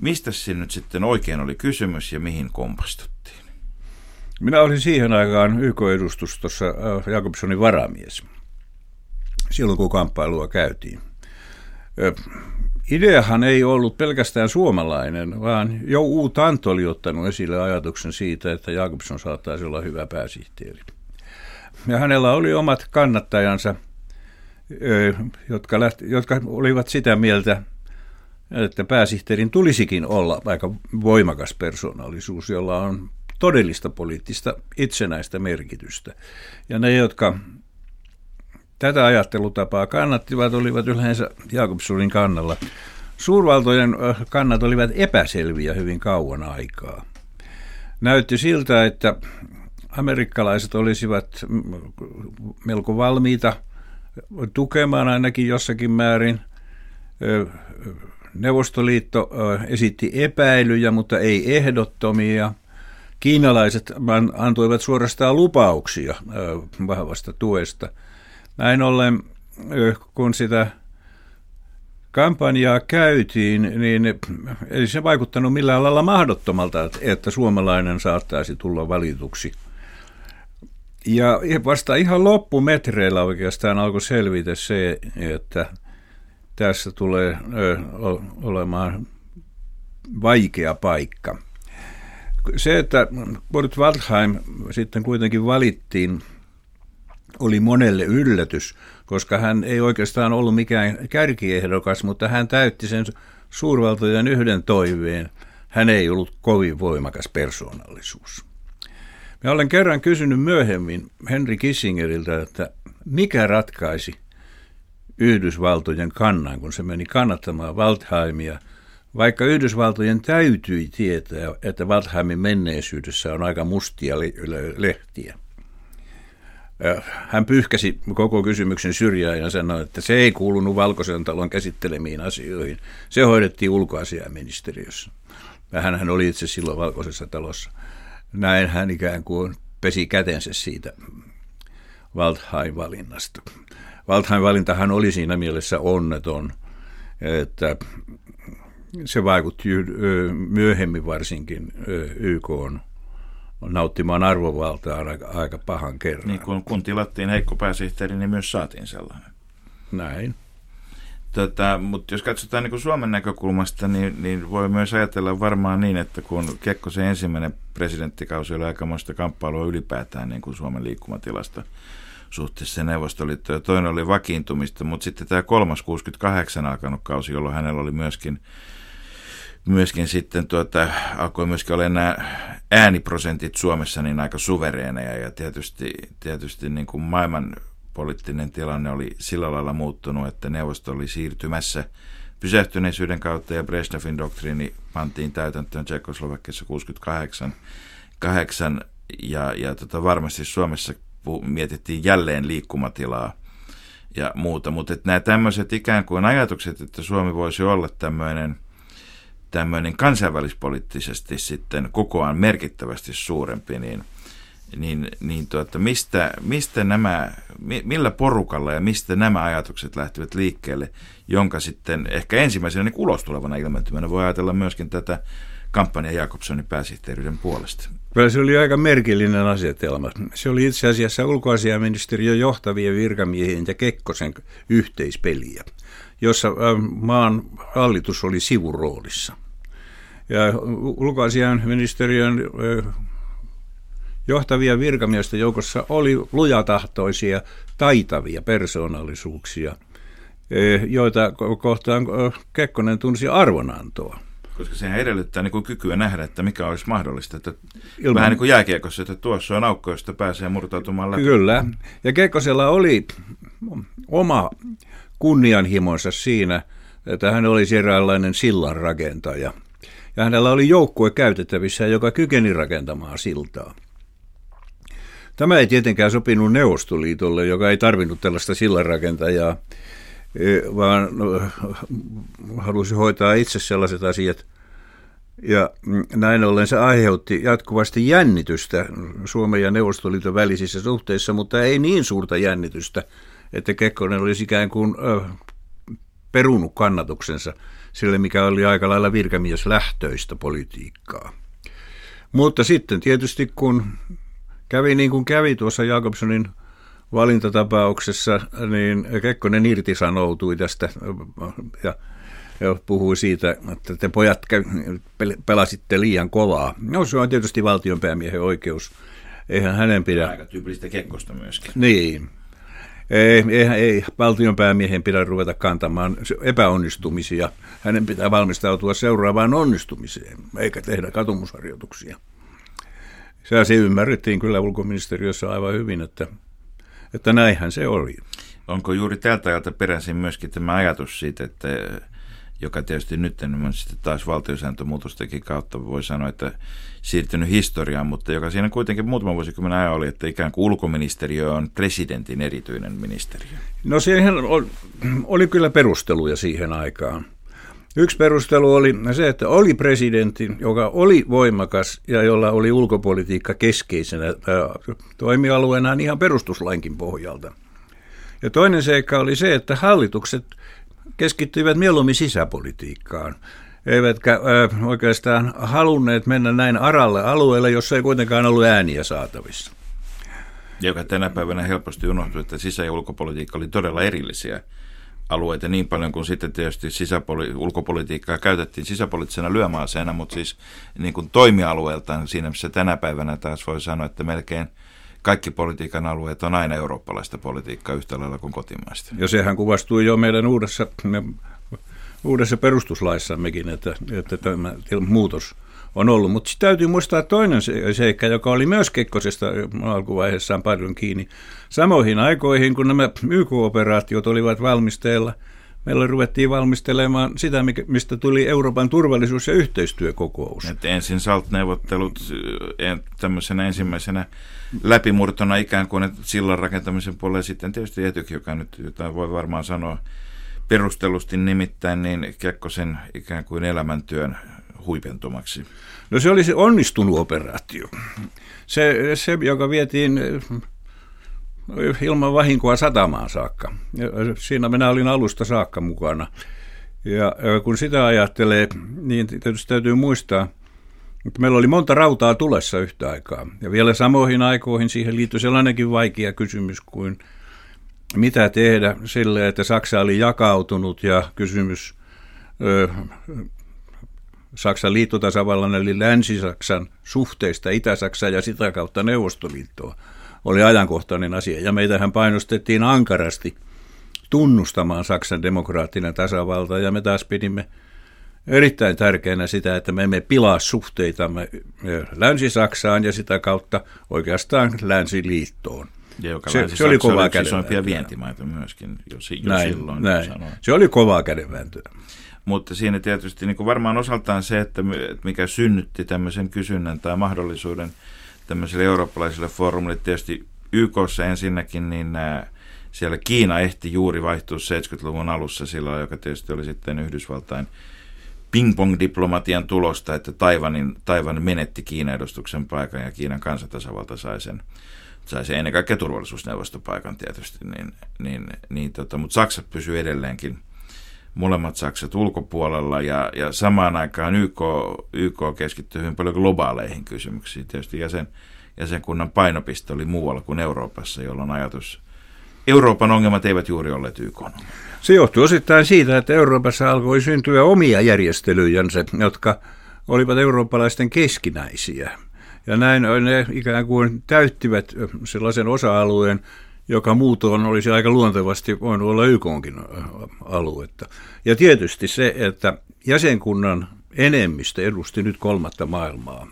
Mistä siinä nyt sitten oikein oli kysymys ja mihin kompastuttiin? Minä olin siihen aikaan Y K-edustustossa Jakobsonin varamies, silloin kun kamppailua käytiin. Ideahan ei ollut pelkästään suomalainen, vaan jo U Thant oli ottanut esille ajatuksen siitä, että Jakobson saattaisi olla hyvä pääsihteeri. Ja hänellä oli omat kannattajansa, jotka, lähti, jotka olivat sitä mieltä, että pääsihteerin tulisikin olla aika voimakas persoonallisuus, jolla on todellista poliittista itsenäistä merkitystä. Ja ne, jotka tätä ajattelutapaa kannattivat, olivat yleensä Jakobsonin kannalla. Suurvaltojen kannat olivat epäselviä hyvin kauan aikaa. Näytti siltä, että amerikkalaiset olisivat melko valmiita tukemaan ainakin jossakin määrin. Neuvostoliitto esitti epäilyjä, mutta ei ehdottomia. Kiinalaiset antoivat suorastaan lupauksia vahvasta tuesta. Näin ollen, kun sitä kampanjaa käytiin, niin ei se vaikuttanut millään lailla mahdottomalta, että suomalainen saattaisi tulla valituksi. Ja vasta ihan loppumetreillä oikeastaan alkoi selvitä se, että tässä tulee olemaan vaikea paikka. Se, että Kurt Waldheim sitten kuitenkin valittiin, oli monelle yllätys, koska hän ei oikeastaan ollut mikään kärkiehdokas, mutta hän täytti sen suurvaltojen yhden toiveen. Hän ei ollut kovin voimakas persoonallisuus. Mä olen kerran kysynyt myöhemmin Henry Kissingeriltä, että mikä ratkaisi Yhdysvaltojen kannan, kun se meni kannattamaan Waldheimia, vaikka Yhdysvaltojen täytyi tietää, että Waldheimin menneisyydessä on aika mustia lehtiä. Hän pyyhkäsi koko kysymyksen syrjään ja sanoi, että se ei kuulunut Valkoisen talon käsittelemiin asioihin. Se hoidettiin ulkoasiaministeriössä. Hänhän oli itse silloin Valkoisessa talossa. Näin hän ikään kuin pesi kätensä siitä Waldheim-valinnasta. Waldheim-valintahan oli siinä mielessä onneton, että se vaikutti myöhemmin varsinkin Y K:n nauttimaan arvovaltaa aika, aika pahan kerran. Niin kun, kun tilattiin heikko pääsihteeri, niin myös saatiin sellainen. Näin. Tota, mutta jos katsotaan niin kuin Suomen näkökulmasta, niin, niin voi myös ajatella varmaan niin, että kun Kekkosen ensimmäinen presidenttikausi oli aikamoista kamppailua ylipäätään niin kuin Suomen liikkumatilasta suhteessa Neuvostoliittoon, ja toinen oli vakiintumista, mutta sitten tämä kolmas kuusikymmentäkahdeksan alkanut kausi, jolloin hänellä oli myöskin myöskin sitten tuota, alkoi myöskin olla nämä ääniprosentit Suomessa niin aika suvereeneja, ja tietysti, tietysti niin kuin maailman poliittinen tilanne oli sillä lailla muuttunut, että neuvosto oli siirtymässä pysähtyneisyyden kautta, ja Brezhnevin doktriini pantiin täytäntöön Tšekkoslovakiassa kuusikymmentäkahdeksan, ja, ja tota, varmasti Suomessa mietittiin jälleen liikkumatilaa ja muuta, mutta että nämä tämmöiset ikään kuin ajatukset, että Suomi voisi olla tämmöinen tämmöinen kansainvälispoliittisesti sitten kokoaan merkittävästi suurempi, niin, niin, niin tuota, mistä, mistä nämä, millä porukalla ja mistä nämä ajatukset lähtevät liikkeelle, jonka sitten ehkä ensimmäisenä niin ulos tulevana ilmentymänä voi ajatella myöskin tätä kampanjaa Jakobsonin pääsihteeryyden puolesta. Se oli aika merkillinen asetelma. Se oli itse asiassa ulkoasiaministeriön johtavien virkamiehien ja Kekkosen yhteispeliä, jossa maan hallitus oli sivuroolissa. Ja ulkoasiainministeriön johtavia virkamiestä joukossa oli lujatahtoisia, taitavia persoonallisuuksia, joita kohtaan Kekkonen tunsi arvonantoa. Koska sehän edellyttää niin kuin kykyä nähdä, että mikä olisi mahdollista. Että Ilman... Vähän niin kuin jääkiekossa, että tuossa on aukko, josta pääsee murtautumaan läpi. Kyllä. Ja Kekkosella oli oma kunnianhimonsa siinä, että hän oli eräänlainen sillanrakentaja. Ja hänellä oli joukkue käytettävissä, joka kykeni rakentamaan siltaa. Tämä ei tietenkään sopinut Neuvostoliitolle, joka ei tarvinnut tällaista sillanrakentajaa, vaan halusi hoitaa itse sellaiset asiat. Ja näin ollen se aiheutti jatkuvasti jännitystä Suomen ja Neuvostoliiton välisissä suhteissa, mutta ei niin suurta jännitystä, että Kekkonen olisi ikään kuin perunut kannatuksensa sille, mikä oli aika lailla virkamieslähtöistä politiikkaa. Mutta sitten tietysti kun kävi niin kuin kävi tuossa Jakobsonin valintatapauksessa, niin Kekkonen irtisanoutui tästä ja puhui siitä, että te pojat pelasitte liian kovaa. No se on tietysti valtionpäämiehen oikeus. Eihän hänen pidä... Aika tyypillistä Kekkosta myöskin. Niin. Ei, ei, ei valtionpäämiehen pidä ruveta kantamaan epäonnistumisia. Hänen pitää valmistautua seuraavaan onnistumiseen, eikä tehdä katumusharjoituksia. Se, se ymmärrettiin kyllä ulkoministeriössä aivan hyvin, että, että näinhän se oli. Onko juuri tältä ajalta peräisin myöskin tämä ajatus siitä, että, joka tietysti nyt en sitten taas valtiosääntömuutostakin kautta voi sanoa, että siirtynyt historiaan, mutta joka siinä kuitenkin muutama vuosikymmenen ajan oli, että ikään kuin ulkoministeriö on presidentin erityinen ministeriö. No siihen oli kyllä perusteluja siihen aikaan. Yksi perustelu oli se, että oli presidentti, joka oli voimakas ja jolla oli ulkopolitiikka keskeisenä toimialueenaan ihan perustuslainkin pohjalta. Ja toinen seikka oli se, että hallitukset keskittyivät mieluummin sisäpolitiikkaan, eivätkä oikeastaan halunneet mennä näin aralle alueelle, jossa ei kuitenkaan ollut ääniä saatavissa. Joka tänä päivänä helposti unohtui, että sisä- ja ulkopolitiikka oli todella erillisiä alueita niin paljon kuin sitten tietysti sisäpoli- ulkopolitiikkaa käytettiin sisäpoliittisena lyömäaseena, mutta siis niin kuin toimialueeltaan siinä, missä tänä päivänä taas voi sanoa, että melkein kaikki politiikan alueet on aina eurooppalaista politiikkaa yhtä lailla kuin kotimaista. Ja sehän kuvastui jo meidän uudessa, me, uudessa perustuslaissammekin, että, että tämä muutos on ollut. Mutta sitten täytyy muistaa toinen seikka, joka oli myös Kekkosesta alkuvaiheessaan paljon kiinni. Samoihin aikoihin, kun nämä Y K-operaatiot olivat valmisteilla, meillä ruvettiin valmistelemaan sitä, mistä tuli Euroopan turvallisuus- ja yhteistyökokous. Et ensin SALT-neuvottelut tämmöisenä ensimmäisenä läpimurtona ikään kuin sillan rakentamisen puolella, sitten tietysti Etyk, joka nyt jotain voi varmaan sanoa perustellusti nimittäin, niin Kekkosen ikään kuin elämäntyön huipentumaksi. No se oli se onnistunut operaatio. Se, se joka vietiin ilman vahinkoa satamaan saakka. Siinä minä olin alusta saakka mukana. Ja kun sitä ajattelee, niin tietysti täytyy muistaa, että meillä oli monta rautaa tulessa yhtä aikaa. Ja vielä samoihin aikoihin siihen liittyi sellainenkin vaikea kysymys kuin mitä tehdä sille, että Saksa oli jakautunut ja kysymys ö, Saksan liittotasavallan eli Länsi-Saksan suhteista Itä-Saksaan ja sitä kautta Neuvostoliittoon oli ajankohtainen asia. Ja meitähän painostettiin ankarasti tunnustamaan Saksan demokraattinen tasavalta, ja me taas pidimme erittäin tärkeänä sitä, että me emme pilaa suhteitamme Länsi-Saksaan ja sitä kautta oikeastaan Länsiliittoon. Ja joka se, se oli kovaa kädenvääntöä. Se oli isoimpia vientimaita myöskin jo, jo näin, silloin. Näin. Se oli kovaa kädenvääntöä. Mutta siinä tietysti niin kuin varmaan osaltaan se, että mikä synnytti tämmöisen kysynnän tai mahdollisuuden tämmöiselle eurooppalaiselle foorumille. Tietysti Y K:ssa ensinnäkin, niin nämä, siellä Kiina ehti juuri vaihtua seitsemänkymmentäluvun alussa silloin, joka tietysti oli sitten Yhdysvaltain ping-pong-diplomatian tulosta, että Taiwanin, Taiwan menetti Kiina-edustuksen paikan ja Kiinan kansantasavalta sai sen. sai se ennen kaikkea turvallisuusneuvostopaikan tietysti, niin, niin, niin, tota, mutta Saksa pysyy edelleenkin, molemmat Saksat ulkopuolella, ja, ja samaan aikaan Y K, Y K keskittyy hyvin paljon globaaleihin kysymyksiin. Tietysti jäsen, jäsenkunnan painopiste oli muualla kuin Euroopassa, jolloin ajatus Euroopan ongelmat eivät juuri olleet Y K:n. Se johtui osittain siitä, että Euroopassa alkoi syntyä omia järjestelyjänsä, jotka olivat eurooppalaisten keskinäisiä. Ja näin ne ikään kuin täyttivät sellaisen osa-alueen, joka muutoin olisi aika luontevasti voinut olla Y K:nkin aluetta. Ja tietysti se, että jäsenkunnan enemmistö edusti nyt kolmatta maailmaa,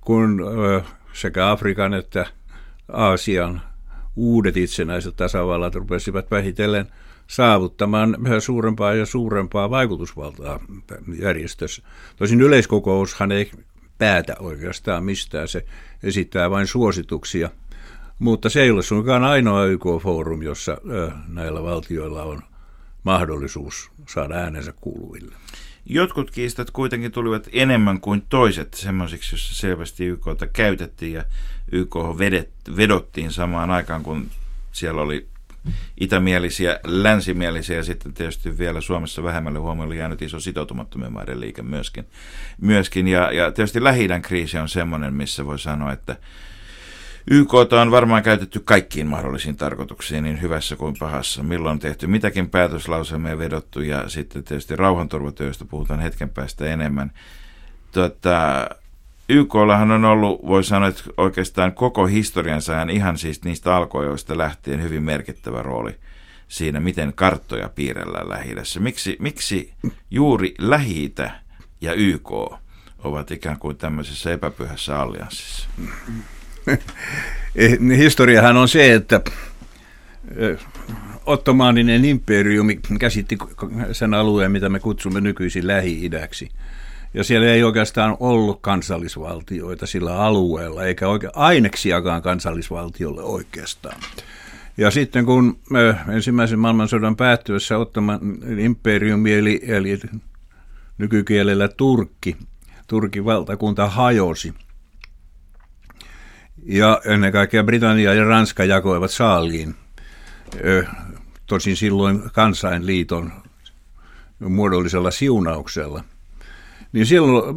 kun sekä Afrikan että Aasian uudet itsenäiset tasavallat rupesivat vähitellen saavuttamaan suurempaa ja suurempaa vaikutusvaltaa järjestössä. Tosin yleiskokoushan ei päätä oikeastaan mistään, se esittää vain suosituksia, mutta se ei ole suinkaan ainoa Y K-foorum, jossa näillä valtioilla on mahdollisuus saada äänensä kuuluville. Jotkut kiistat kuitenkin tulivat enemmän kuin toiset semmoisiksi, jossa selvästi Y K:ta käytettiin ja Y K vedottiin samaan aikaan, kun siellä oli itämielisiä, länsimielisiä ja sitten tietysti vielä Suomessa vähemmälle huomioon jäänyt iso sitoutumattomien maiden liike myöskin. myöskin. Ja, ja tietysti Lähi-idän kriisi on semmoinen, missä voi sanoa, että Y K:ta on varmaan käytetty kaikkiin mahdollisiin tarkoituksiin, niin hyvässä kuin pahassa. Milloin on tehty mitäkin päätöslauselmia vedottu, ja sitten tietysti rauhanturvatyöstä puhutaan hetken päästä enemmän. Tuota... Y K:llahan on ollut, voi sanoa, että oikeastaan koko historiansa ihan siis niistä alkuajoista lähtien hyvin merkittävä rooli siinä, miten karttoja piirrellään Lähi-idässä. Miksi, miksi juuri Lähi-itä ja Y K ovat ikään kuin tämmöisessä epäpyhässä allianssissa? Historiahan on se, että ottomaaninen imperiumi käsitti sen alueen, mitä me kutsumme nykyisin Lähi-idäksi. Ja siellä ei oikeastaan ollut kansallisvaltioita sillä alueella, eikä oikein aineksiakaan kansallisvaltiolle oikeastaan. Ja sitten kun ensimmäisen maailmansodan päättyessä ottaman imperiumi, eli, eli nykykielellä Turkki, Turkin valtakunta hajosi. Ja ennen kaikkea Britannia ja Ranska jakoivat saaliin, tosin silloin kansainliiton muodollisella siunauksella. Niin silloin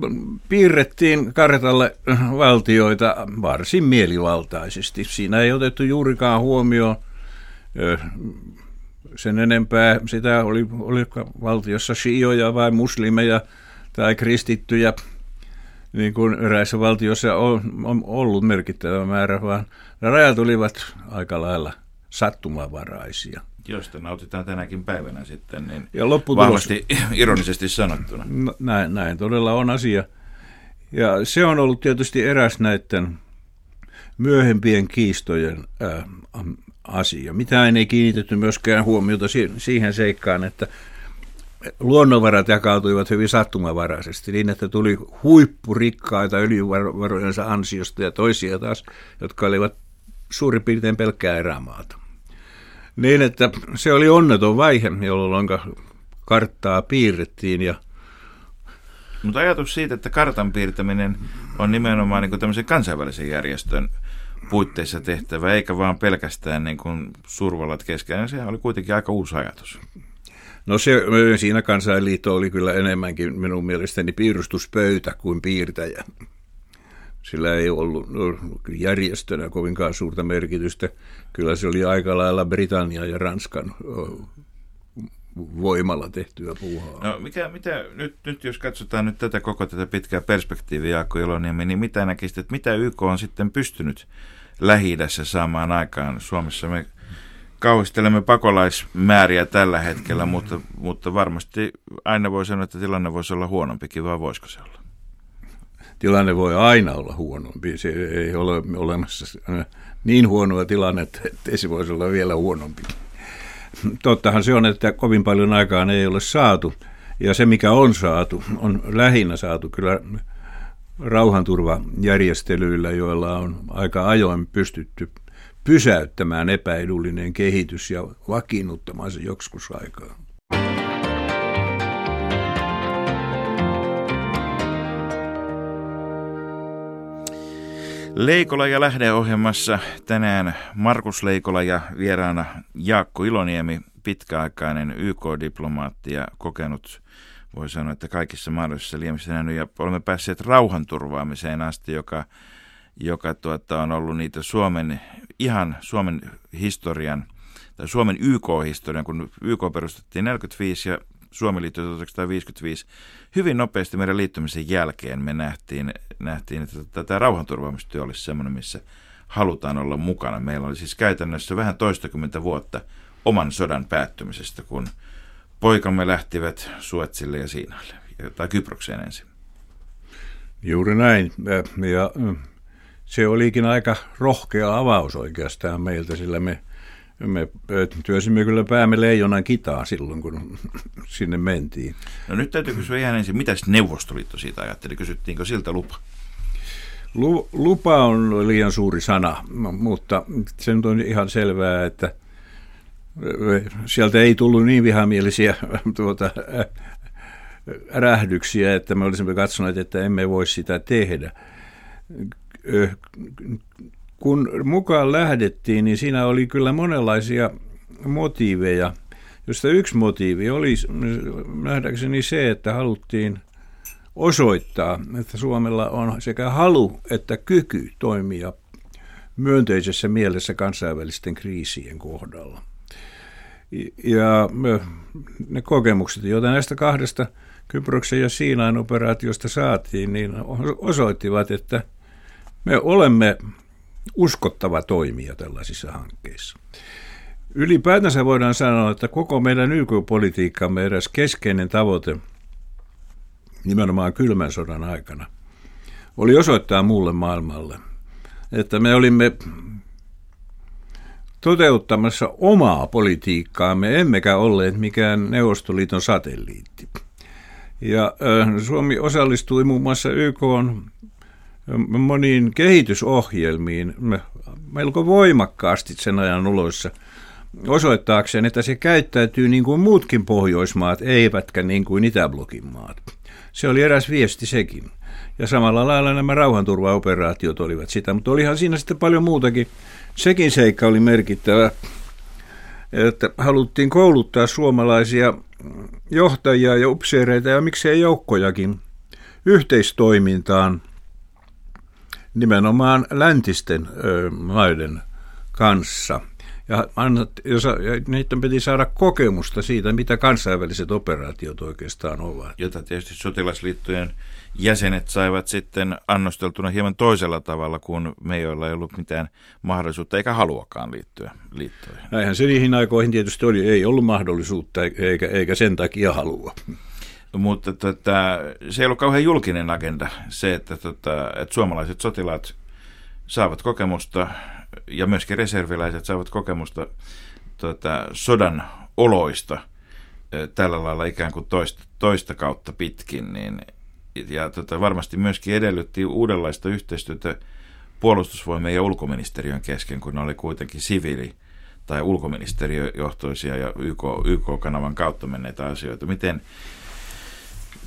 piirrettiin kartalle valtioita varsin mielivaltaisesti. Siinä ei otettu juurikaan huomioon sen enempää sitä oli, oli valtiossa shioja vai muslimeja tai kristittyjä, niin kuin eräissä valtioissa on ollut merkittävä määrä, vaan rajat olivat aika lailla sattumanvaraisia. Josta nautitaan tänäkin päivänä sitten, niin ja vahvasti ironisesti sanottuna. No, näin, näin todella on asia. Ja se on ollut tietysti eräs näiden myöhempien kiistojen ää, asia. Mitään ei kiinnitetty myöskään huomiota siihen seikkaan, että luonnonvarat jakautuivat hyvin sattumanvaraisesti niin, että tuli huippurikkaita öljyvarojensa ansiosta ja toisia taas, jotka olivat suurin piirtein pelkkää erämaata. Niin, että se oli onneton vaihe, jolloin karttaa piirrettiin. Ja... Mutta ajatus siitä, että kartan piirtäminen on nimenomaan niin kuin tämmöisen kansainvälisen järjestön puitteissa tehtävä, eikä vaan pelkästään niin kuin suurvallat keskenään, se oli kuitenkin aika uusi ajatus. No se, siinä Kansainliitto oli kyllä enemmänkin minun mielestäni piirustuspöytä kuin piirtäjä. Sillä ei ollut järjestönä kovinkaan suurta merkitystä. Kyllä se oli aika lailla Britannia ja Ranskan voimalla tehtyä puuhaa. No mikä, mitä, nyt, nyt jos katsotaan nyt tätä koko tätä pitkää perspektiiviä, Jaakko Iloniemi, niin mitä näkisit, että mitä Y K on sitten pystynyt Lähi-idässä saamaan aikaan? Suomessa me kauhistelemme pakolaismääriä tällä hetkellä, mutta, mutta varmasti aina voi sanoa, että tilanne voisi olla huonompikin, vai voisiko se olla? Tilanne voi aina olla huonompi. Se ei ole olemassa niin huonoa tilannetta, että se voisi olla vielä huonompi. Tottahan se on, että kovin paljon aikaan ei ole saatu. Ja se, mikä on saatu, on lähinnä saatu kyllä rauhanturvajärjestelyillä, joilla on aika ajoin pystytty pysäyttämään epäedullinen kehitys ja vakiinnuttamaan se joskus aikaa. Leikola ja Lähde-ohjelmassa tänään Markus Leikola ja vieraana Jaakko Iloniemi, pitkäaikainen Y K-diplomaatti ja kokenut, voi sanoa, että kaikissa mahdollisissa liemissä nähnyt, ja olemme päässeet rauhanturvaamiseen asti, joka, joka tuota, on ollut niitä Suomen, ihan Suomen historian, tai Suomen Y K-historian, kun Y K perustettiin neljäkymmentäviisi ja Suomi liittyi tuhatyhdeksänsataaviisikymmentäviisi. Hyvin nopeasti meidän liittymisen jälkeen me nähtiin, nähtiin että tämä rauhanturvaamistyö olisi sellainen, missä halutaan olla mukana. Meillä oli siis käytännössä vähän toistakymmentä vuotta oman sodan päättymisestä, kun poikamme lähtivät Suetsille ja Siinaille, tai Kyprokseen ensin. Juuri näin. Ja se olikin aika rohkea avaus oikeastaan meiltä, sillä me Me työsimme kyllä päämme leijonan kitaa silloin, kun sinne mentiin. No nyt täytyy kysyä ihan ensin, mitäs Neuvostoliitto siitä ajatteli? Kysyttiinkö siltä lupa? Lu, lupa on liian suuri sana, mutta se nyt on ihan selvää, että sieltä ei tullut niin vihamielisiä tuota, rähdyksiä, että me olisimme katsoneet, että emme voi sitä tehdä. Kun mukaan lähdettiin, niin siinä oli kyllä monenlaisia motiiveja, josta yksi motiivi oli nähdäkseni se, että haluttiin osoittaa, että Suomella on sekä halu että kyky toimia myönteisessä mielessä kansainvälisten kriisien kohdalla. Ja ne kokemukset, joita näistä kahdesta Kyproksen ja Siinain operaatiosta saatiin, niin osoittivat, että me olemme uskottava toimija tällaisissa hankkeissa. Ylipäätänsä voidaan sanoa, että koko meidän Y K-politiikkamme eräs keskeinen tavoite nimenomaan kylmän sodan aikana oli osoittaa muulle maailmalle, että me olimme toteuttamassa omaa politiikkaamme, emmekä olleet mikään Neuvostoliiton satelliitti. Ja Suomi osallistui muun muassa Y K:n moniin kehitysohjelmiin melko voimakkaasti sen ajan uloissa osoittaakseen, että se käyttäytyy niin kuin muutkin Pohjoismaat, eivätkä niin kuin Itäblokin maat. Se oli eräs viesti sekin. Ja samalla lailla nämä rauhanturvaoperaatiot olivat sitä, mutta olihan siinä sitten paljon muutakin. Sekin seikka oli merkittävä, että haluttiin kouluttaa suomalaisia johtajia ja upseereita ja miksei joukkojakin yhteistoimintaan nimenomaan läntisten ö, maiden kanssa. ja niiden piti saada kokemusta siitä, mitä kansainväliset operaatiot oikeastaan ovat. Jota tietysti sotilasliittojen jäsenet saivat sitten annosteltuna hieman toisella tavalla, kun me, joilla ei ollut mitään mahdollisuutta eikä haluakaan liittyä liittoihin. Näinhän se niihin aikoihin tietysti oli, ei ollut mahdollisuutta eikä, eikä sen takia halua. Mutta tota, se ei ollut kauhean julkinen agenda se, että, tota, että suomalaiset sotilaat saavat kokemusta ja myöskin reserviläiset saavat kokemusta tota, sodan oloista tällä lailla ikään kuin toista, toista kautta pitkin. Niin, ja tota, varmasti myöskin edellytti uudenlaista yhteistyötä puolustusvoimien ja ulkoministeriön kesken, kun ne oli kuitenkin siviili- tai ulkoministeriöjohtoisia ja Y K, Y K-kanavan kautta menneitä asioita. Miten...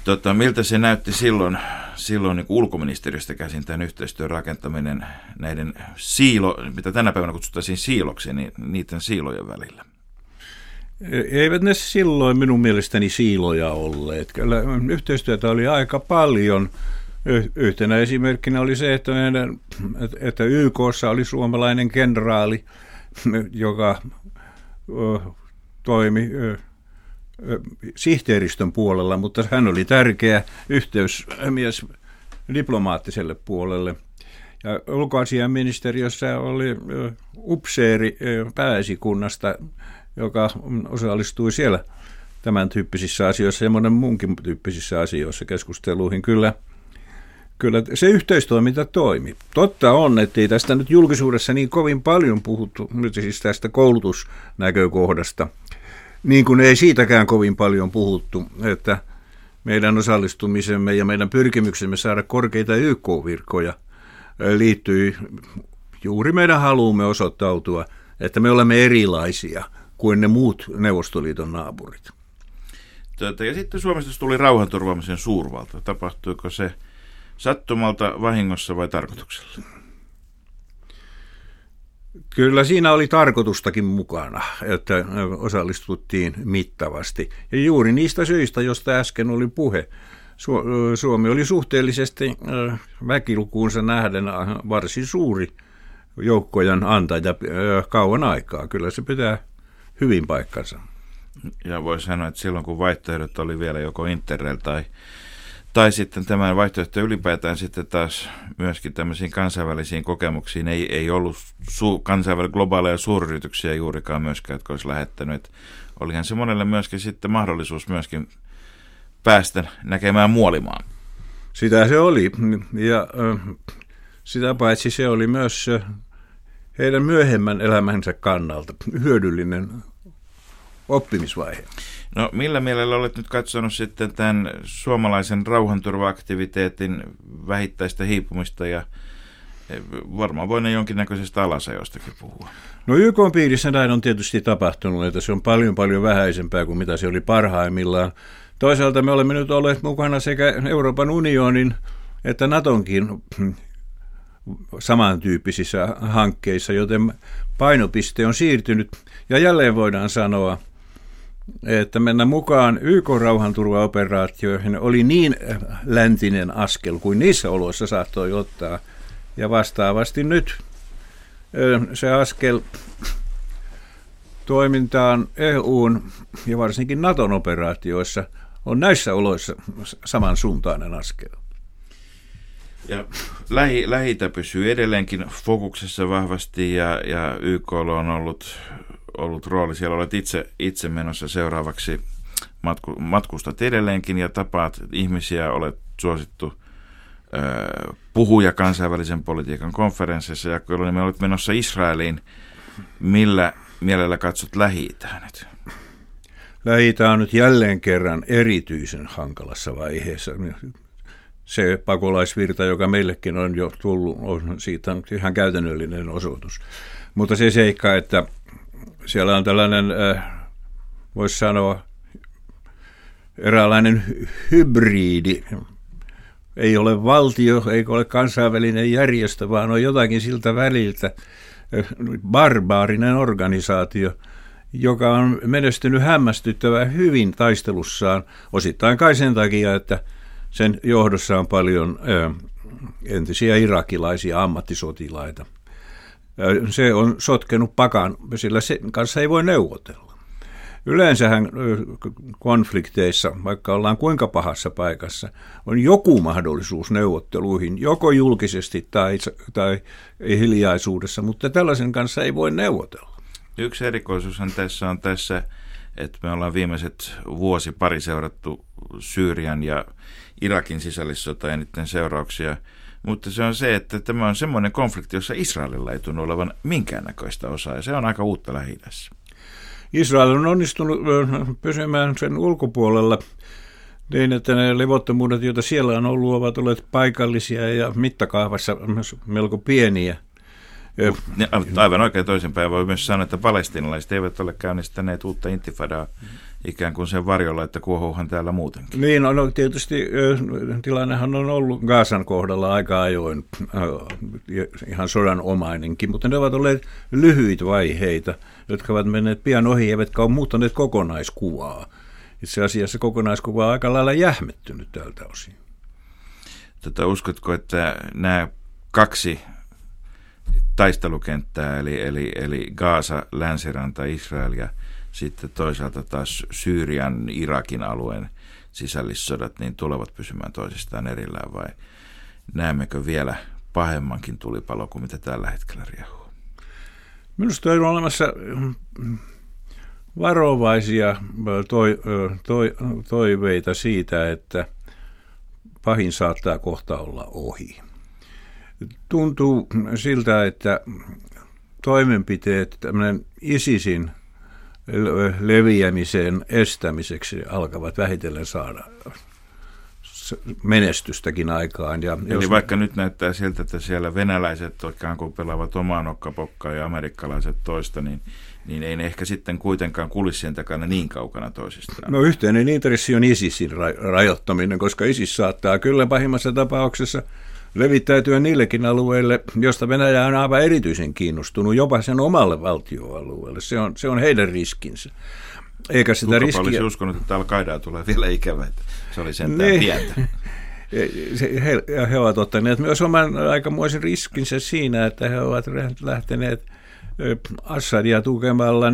Tota, miltä se näytti silloin, silloin niin ulkoministeriöstä käsin tämän yhteistyön rakentaminen näiden siilo, mitä tänä päivänä kutsuttaisiin siiloksi, niin niiden siilojen välillä? Eivät ne silloin minun mielestäni siiloja olleet. Kyllä yhteistyötä oli aika paljon. Yhtenä esimerkkinä oli se, että, meidän, että Y K:ssa oli suomalainen kenraali, joka toimi sihteeristön puolella, mutta hän oli tärkeä yhteysmies diplomaattiselle puolelle. Ja ulkoasiainministeriössä oli upseeri pääesikunnasta, joka osallistui siellä tämän tyyppisissä asioissa ja monen muunkin tyyppisissä asioissa keskusteluihin. Kyllä, kyllä se yhteistoiminta toimi. Totta on, ettei tästä nyt julkisuudessa niin kovin paljon puhuttu, nyt siis tästä koulutusnäkökohdasta. Niin kuin ei siitäkään kovin paljon puhuttu, että meidän osallistumisemme ja meidän pyrkimyksemme saada korkeita Y K-virkoja liittyy juuri meidän haluumme osoittautua, että me olemme erilaisia kuin ne muut Neuvostoliiton naapurit. Tätä, ja sitten Suomesta tuli rauhanturvaamisen suurvalta. Tapahtuiko se sattumalta, vahingossa vai tarkoituksella? Kyllä siinä oli tarkoitustakin mukana, että osallistuttiin mittavasti. Ja juuri niistä syistä, joista äsken oli puhe. Suomi oli suhteellisesti väkilukuunsa nähden varsin suuri joukkojen antaja kauan aikaa. Kyllä se pitää hyvin paikkansa. Ja voi sanoa, että silloin kun vaihtoehdot oli vielä joko Interrail tai... Tai sitten tämän vaihtoehto ylipäätään sitten taas myöskin tämmöisiin kansainvälisiin kokemuksiin ei, ei ollut su- kansainvälisiä globaaleja suuryrityksiä juurikaan myöskään, jotka olisi lähettänyt. Olihan se monelle myöskin sitten mahdollisuus myöskin päästä näkemään muolimaan. Sitä se oli ja sitä paitsi se oli myös heidän myöhemmän elämänsä kannalta hyödyllinen oppimisvaihe. No millä mielellä olet nyt katsonut sitten tämän suomalaisen rauhanturvaaktiviteetin vähittäistä hiipumista ja varmaan voin jonkinnäköisestä alasajostakin puhua? No Y K:n piirissä näin on tietysti tapahtunut, että se on paljon paljon vähäisempää kuin mitä se oli parhaimmillaan. Toisaalta me olemme nyt olleet mukana sekä Euroopan unionin että Natonkin samantyyppisissä hankkeissa, joten painopiste on siirtynyt ja jälleen voidaan sanoa, että mennä mukaan Y K-rauhanturvaoperaatioihin oli niin läntinen askel kuin niissä oloissa saattoi ottaa. Ja vastaavasti nyt se askel toimintaan E U:n ja varsinkin Naton operaatioissa on näissä oloissa samansuuntainen askel. Ja lähi, lähitä pysyy edelleenkin fokuksessa vahvasti ja, ja Y K on ollut... ollut rooli. Siellä olet itse, itse menossa seuraavaksi, matku, matkustat edelleenkin ja tapaat ihmisiä, olet suosittu ö, puhuja kansainvälisen politiikan konferenssissa ja kyllä me olet menossa Israeliin. Millä mielellä katsot Lähi-itää nyt? Lähi-itä on nyt jälleen kerran erityisen hankalassa vaiheessa. Se pakolaisvirta, joka meillekin on jo tullut, on siitä ihan käytännöllinen osoitus. Mutta se seikka, että siellä on tällainen, voisi sanoa, eräänlainen hybridi. Ei ole valtio, ei ole kansainvälinen järjestö, vaan on jotakin siltä väliltä. Barbaarinen organisaatio, joka on menestynyt hämmästyttävän hyvin taistelussaan. Osittain kai sen takia, että sen johdossa on paljon entisiä irakilaisia ammattisotilaita. se on sotkenut pakan, sillä sen kanssa ei voi neuvotella. Yleensähän konflikteissa, vaikka ollaan kuinka pahassa paikassa, on joku mahdollisuus neuvotteluihin, joko julkisesti tai, tai hiljaisuudessa, mutta tällaisen kanssa ei voi neuvotella. Yksi erikoisuushan tässä on tässä, että me ollaan viimeiset vuosi pari seurattu Syyrian ja Irakin sisällissota ja niiden seurauksia, mutta se on se, että tämä on semmoinen konflikti, jossa Israelilla ei tunnu olevan minkäännäköistä osaa, ja se on aika uutta Lähi-idässä. Israel on onnistunut pysymään sen ulkopuolella niin, että ne levottomuudet, joita siellä on ollut, ovat olleet paikallisia ja mittakaavassa melko pieniä. Ja aivan oikein toisinpäin voi myös sanoa, että palestiinalaiset eivät ole käynnistäneet uutta intifadaa ikään kuin sen varjolla, että kuohuuhan täällä muutenkin. Niin, no tietysti tilannehan on ollut Gazan kohdalla aika ajoin ihan sodanomainenkin, mutta ne ovat olleet lyhyitä vaiheita, jotka ovat menneet pian ohi, eivätkä ole muuttaneet kokonaiskuvaa. Itse asiassa kokonaiskuva on aika lailla jähmettynyt tältä osin. Tota, uskotko, että nämä kaksi taistelukenttää, eli, eli, eli Gaza, Länsiranta, Israel ja sitten toisaalta taas Syyrian, Irakin alueen sisällissodat, niin tulevat pysymään toisistaan erillään, vai näemmekö vielä pahemmankin tulipalo kuin mitä tällä hetkellä riehuu? Minusta on olemassa varovaisia toi, toi, toiveita siitä, että pahin saattaa kohta olla ohi. Tuntuu siltä, että toimenpiteet tämmöinen ISISin leviämisen estämiseksi alkavat vähitellen saada menestystäkin aikaan. Ja Eli jos... vaikka nyt näyttää siltä, että siellä venäläiset ikään kuin pelaavat omaa nokkapokkaa ja amerikkalaiset toista, niin, niin ei ne ehkä sitten kuitenkaan kulissien takana niin kaukana toisistaan. No yhteinen intressi on ISISin rajoittaminen, koska ISIS saattaa kyllä pahimmassa tapauksessa levittäytyä niillekin alueille, josta Venäjä on aivan erityisen kiinnostunut, jopa sen omalle valtioalueelle. Se on, se on heidän riskinsä. Eikä sitä Kukapa riskiä... olisi uskonut, että Al-Qaidaa tulee vielä ikävä, että se oli sentään ne... pientä. He, he ovat ottaneet myös oman aikamoisen riskinsä siinä, että he ovat lähteneet Assadia tukemalla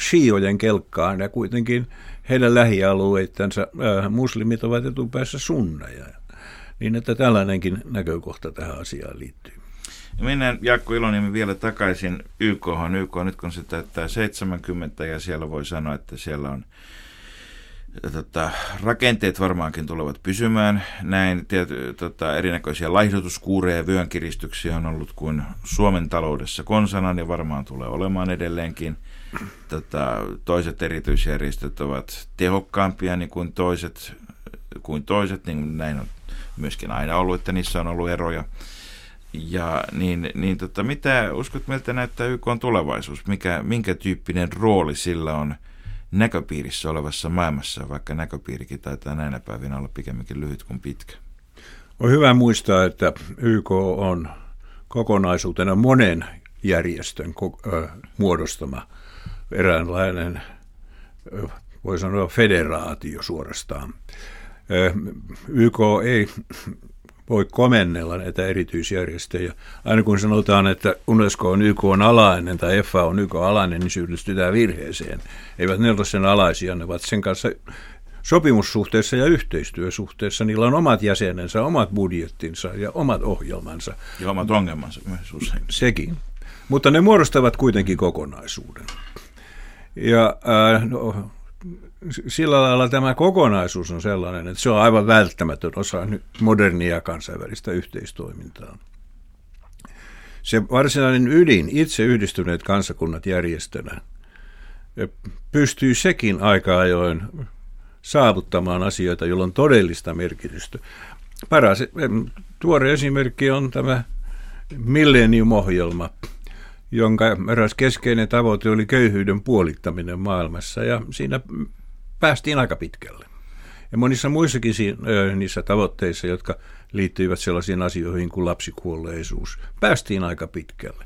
shiojen kelkkaan, ja kuitenkin heidän lähialueittensa muslimit ovat etupäässä sunneja. Niin, että tällainenkin näkökohta tähän asiaan liittyy. Mennään Jaakko Iloniemi vielä takaisin Y K:hon. Y K nyt kun se täyttää seitsemänkymmentä, ja siellä voi sanoa, että siellä on tota, rakenteet varmaankin tulevat pysymään. Näin tiety, tota, erinäköisiä laihdutuskuureja ja vyönkiristyksiä on ollut kuin Suomen taloudessa konsanaan, ja varmaan tulee olemaan edelleenkin. Tota, toiset erityisjärjestöt ovat tehokkaampia niin kuin toiset, kuin toiset niin näin on myöskin aina ollut, että niissä on ollut eroja. Ja niin, niin tota, mitä uskot, miltä näyttää Y K:n tulevaisuus? Mikä, minkä tyyppinen rooli sillä on näköpiirissä olevassa maailmassa, vaikka näköpiirikin taitaa näinä päivinä olla pikemminkin lyhyt kuin pitkä? On hyvä muistaa, että Y K on kokonaisuutena monen järjestön ko- äh, muodostama eräänlainen, äh, voi sanoa federaatio suorastaan. Y K ei voi komennella näitä erityisjärjestöjä. Aina kun sanotaan, että UNESCO on Y K:n alainen tai F A O on Y K:n alainen, niin syyllistytään virheeseen. Eivät ne ole sen alaisia, ne ovat sen kanssa sopimussuhteessa ja yhteistyösuhteessa. Niillä on omat jäsenensä, omat budjettinsa ja omat ohjelmansa. Ja omat ongelmansa myös usein. Sekin. Mutta ne muodostavat kuitenkin kokonaisuuden. Ja... Äh, no, sillä lailla tämä kokonaisuus on sellainen, että se on aivan välttämätön osa modernia kansainvälistä yhteistoimintaa. Se varsinainen ydin, itse Yhdistyneet kansakunnat järjestönä, pystyy sekin aika ajoin saavuttamaan asioita, joilla on todellista merkitystä. Paras tuore esimerkki on tämä Millennium-ohjelma, jonka eräs keskeinen tavoite oli köyhyyden puolittaminen maailmassa, ja siinä päästiin aika pitkälle. Ja monissa muissakin niissä tavoitteissa, jotka liittyivät sellaisiin asioihin kuin lapsikuolleisuus, päästiin aika pitkälle.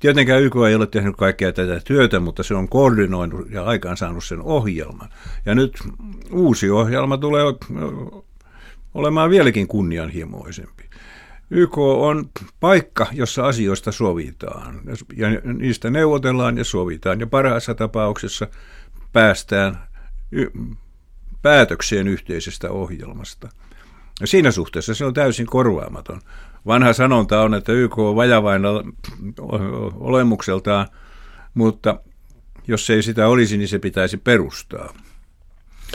Tietenkään Y K ei ole tehnyt kaikkea tätä työtä, mutta se on koordinoinut ja aikaansaanut sen ohjelman. Ja nyt uusi ohjelma tulee olemaan vieläkin kunnianhimoisempi. Y K on paikka, jossa asioista sovitaan ja niistä neuvotellaan ja sovitaan ja parhaassa tapauksessa päästään y- päätökseen yhteisestä ohjelmasta. Ja siinä suhteessa se on täysin korvaamaton. Vanha sanonta on, että Y K on vajavainen olemukseltaan, mutta jos ei sitä olisi, niin se pitäisi perustaa.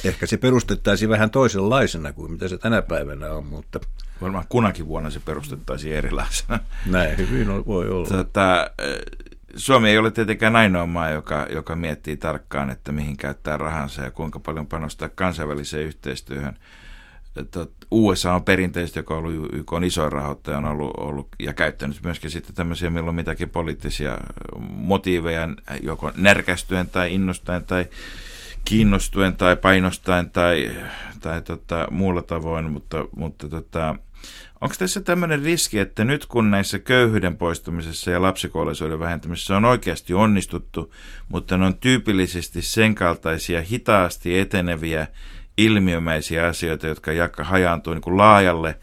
Ehkä se perustettaisiin vähän toisenlaisena kuin mitä se tänä päivänä on, mutta... Varmaan kunakin vuonna se perustettaisiin erilaisena. Näin hyvin voi olla. Tätä, Suomi ei ole tietenkään ainoa maa, joka, joka miettii tarkkaan, että mihin käyttää rahansa ja kuinka paljon panostaa kansainväliseen yhteistyöhön. U S A on perinteisesti, joka on ollut Y K:n isoin rahoittaja, on ollut, ollut ja käyttänyt myöskin sitten tämmöisiä milloin mitäkin poliittisia motiiveja, joko närkästyen tai innostaen tai kiinnostuen tai painostaen tai, tai tota, muulla tavoin, mutta, mutta tota, onko tässä tämmöinen riski, että nyt kun näissä köyhyyden poistumisessa ja lapsikuolleisuuden vähentämisessä on oikeasti onnistuttu, mutta ne on tyypillisesti sen kaltaisia hitaasti eteneviä ilmiömäisiä asioita, jotka hajaantuu niin kuin laajalle,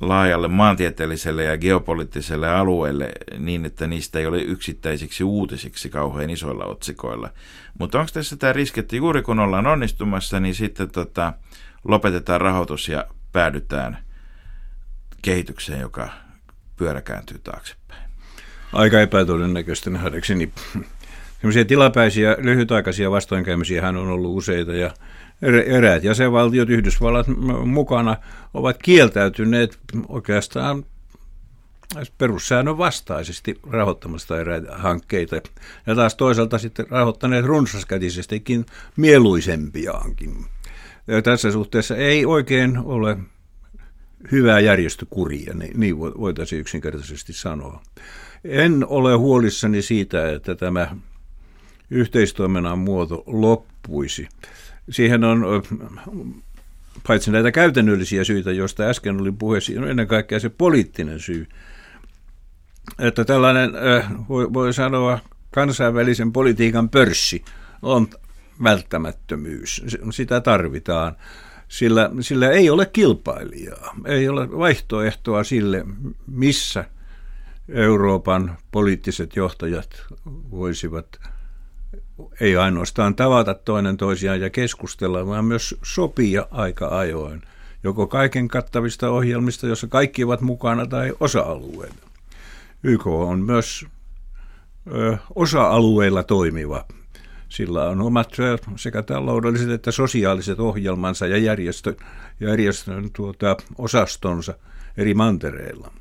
laajalle maantieteelliselle ja geopoliittiselle alueelle niin, että niistä ei ole yksittäisiksi uutisiksi kauhean isoilla otsikoilla. Mutta onko tässä tämä riski, että juuri kun ollaan onnistumassa, niin sitten tota, lopetetaan rahoitus ja päädytään kehitykseen, joka pyörä kääntyy taaksepäin? Aika epätodennäköistä nähdäkseni. Sellaisia tilapäisiä, lyhytaikaisia vastoinkäymisiähän on ollut useita ja eräät jäsenvaltiot, Yhdysvallat mukana, ovat kieltäytyneet oikeastaan perussäännön vastaisesti rahoittamasta eräitä hankkeita. Ja taas toisaalta sitten rahoittaneet runsaskätisestikin mieluisempiaankin. Ja tässä suhteessa ei oikein ole hyvää järjestökuria, niin voitaisiin yksinkertaisesti sanoa. En ole huolissani siitä, että tämä yhteistoiminnan muoto loppuisi. Siihen on paitsi näitä käytännöllisiä syitä, joista äsken oli puhe, siinä on ennen kaikkea se poliittinen syy. Että tällainen, voi sanoa, kansainvälisen politiikan pörssi on välttämättömyys. Sitä tarvitaan, sillä, sillä ei ole kilpailijaa, ei ole vaihtoehtoa sille, missä Euroopan poliittiset johtajat voisivat ei ainoastaan tavata toinen toisiaan ja keskustella, vaan myös sopia aika ajoin, joko kaiken kattavista ohjelmista, jossa kaikki ovat mukana, tai osa-alueita. Y K on myös ö, osa-alueilla toimiva. Sillä on omat sekä taloudelliset että sosiaaliset ohjelmansa ja järjestön, järjestön tuota, osastonsa eri mantereilla.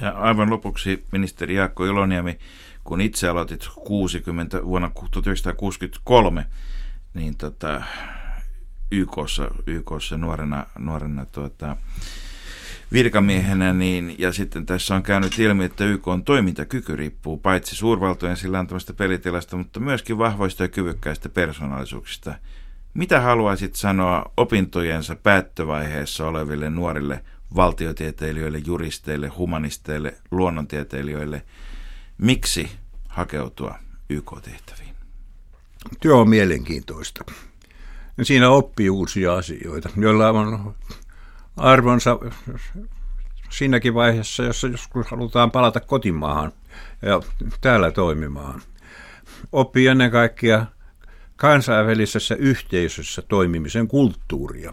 Ja aivan lopuksi ministeri Jaakko Iloniemi, kun itse aloitit kuusikymmentä, vuonna tuhatyhdeksänsataakuusikymmentäkolme, niin tota, YKssa, YKssa nuorena, nuorena tuota, virkamiehenä, niin, ja sitten tässä on käynyt ilmi, että Y K:n toimintakyky riippuu paitsi suurvaltojen sillä antamasta pelitilasta, mutta myöskin vahvoista ja kyvykkäistä persoonallisuuksista. Mitä haluaisit sanoa opintojensa päättövaiheessa oleville nuorille valtiotieteilijöille, juristeille, humanisteille, luonnontieteilijöille? Miksi hakeutua Y K-tehtäviin? Työ on mielenkiintoista. Siinä oppii uusia asioita, joilla on arvonsa siinäkin vaiheessa, jossa joskus halutaan palata kotimaahan ja täällä toimimaan. Oppii ennen kaikkea kansainvälisessä yhteisössä toimimisen kulttuuria.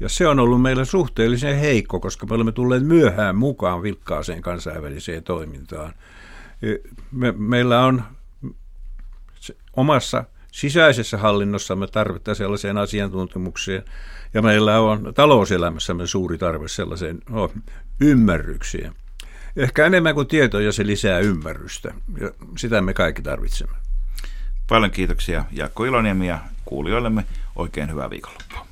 Ja se on ollut meillä suhteellisen heikko, koska me olemme tulleet myöhään mukaan vilkkaaseen kansainväliseen toimintaan. Me, meillä on omassa sisäisessä hallinnossamme tarvetta sellaiseen asiantuntemukseen, ja meillä on talouselämässämme suuri tarve sellaiseen no, ymmärrykseen. Ehkä enemmän kuin tietoja, se lisää ymmärrystä, ja sitä me kaikki tarvitsemme. Paljon kiitoksia Jaakko Iloniemi ja kuulijoillemme oikein hyvää viikonloppua.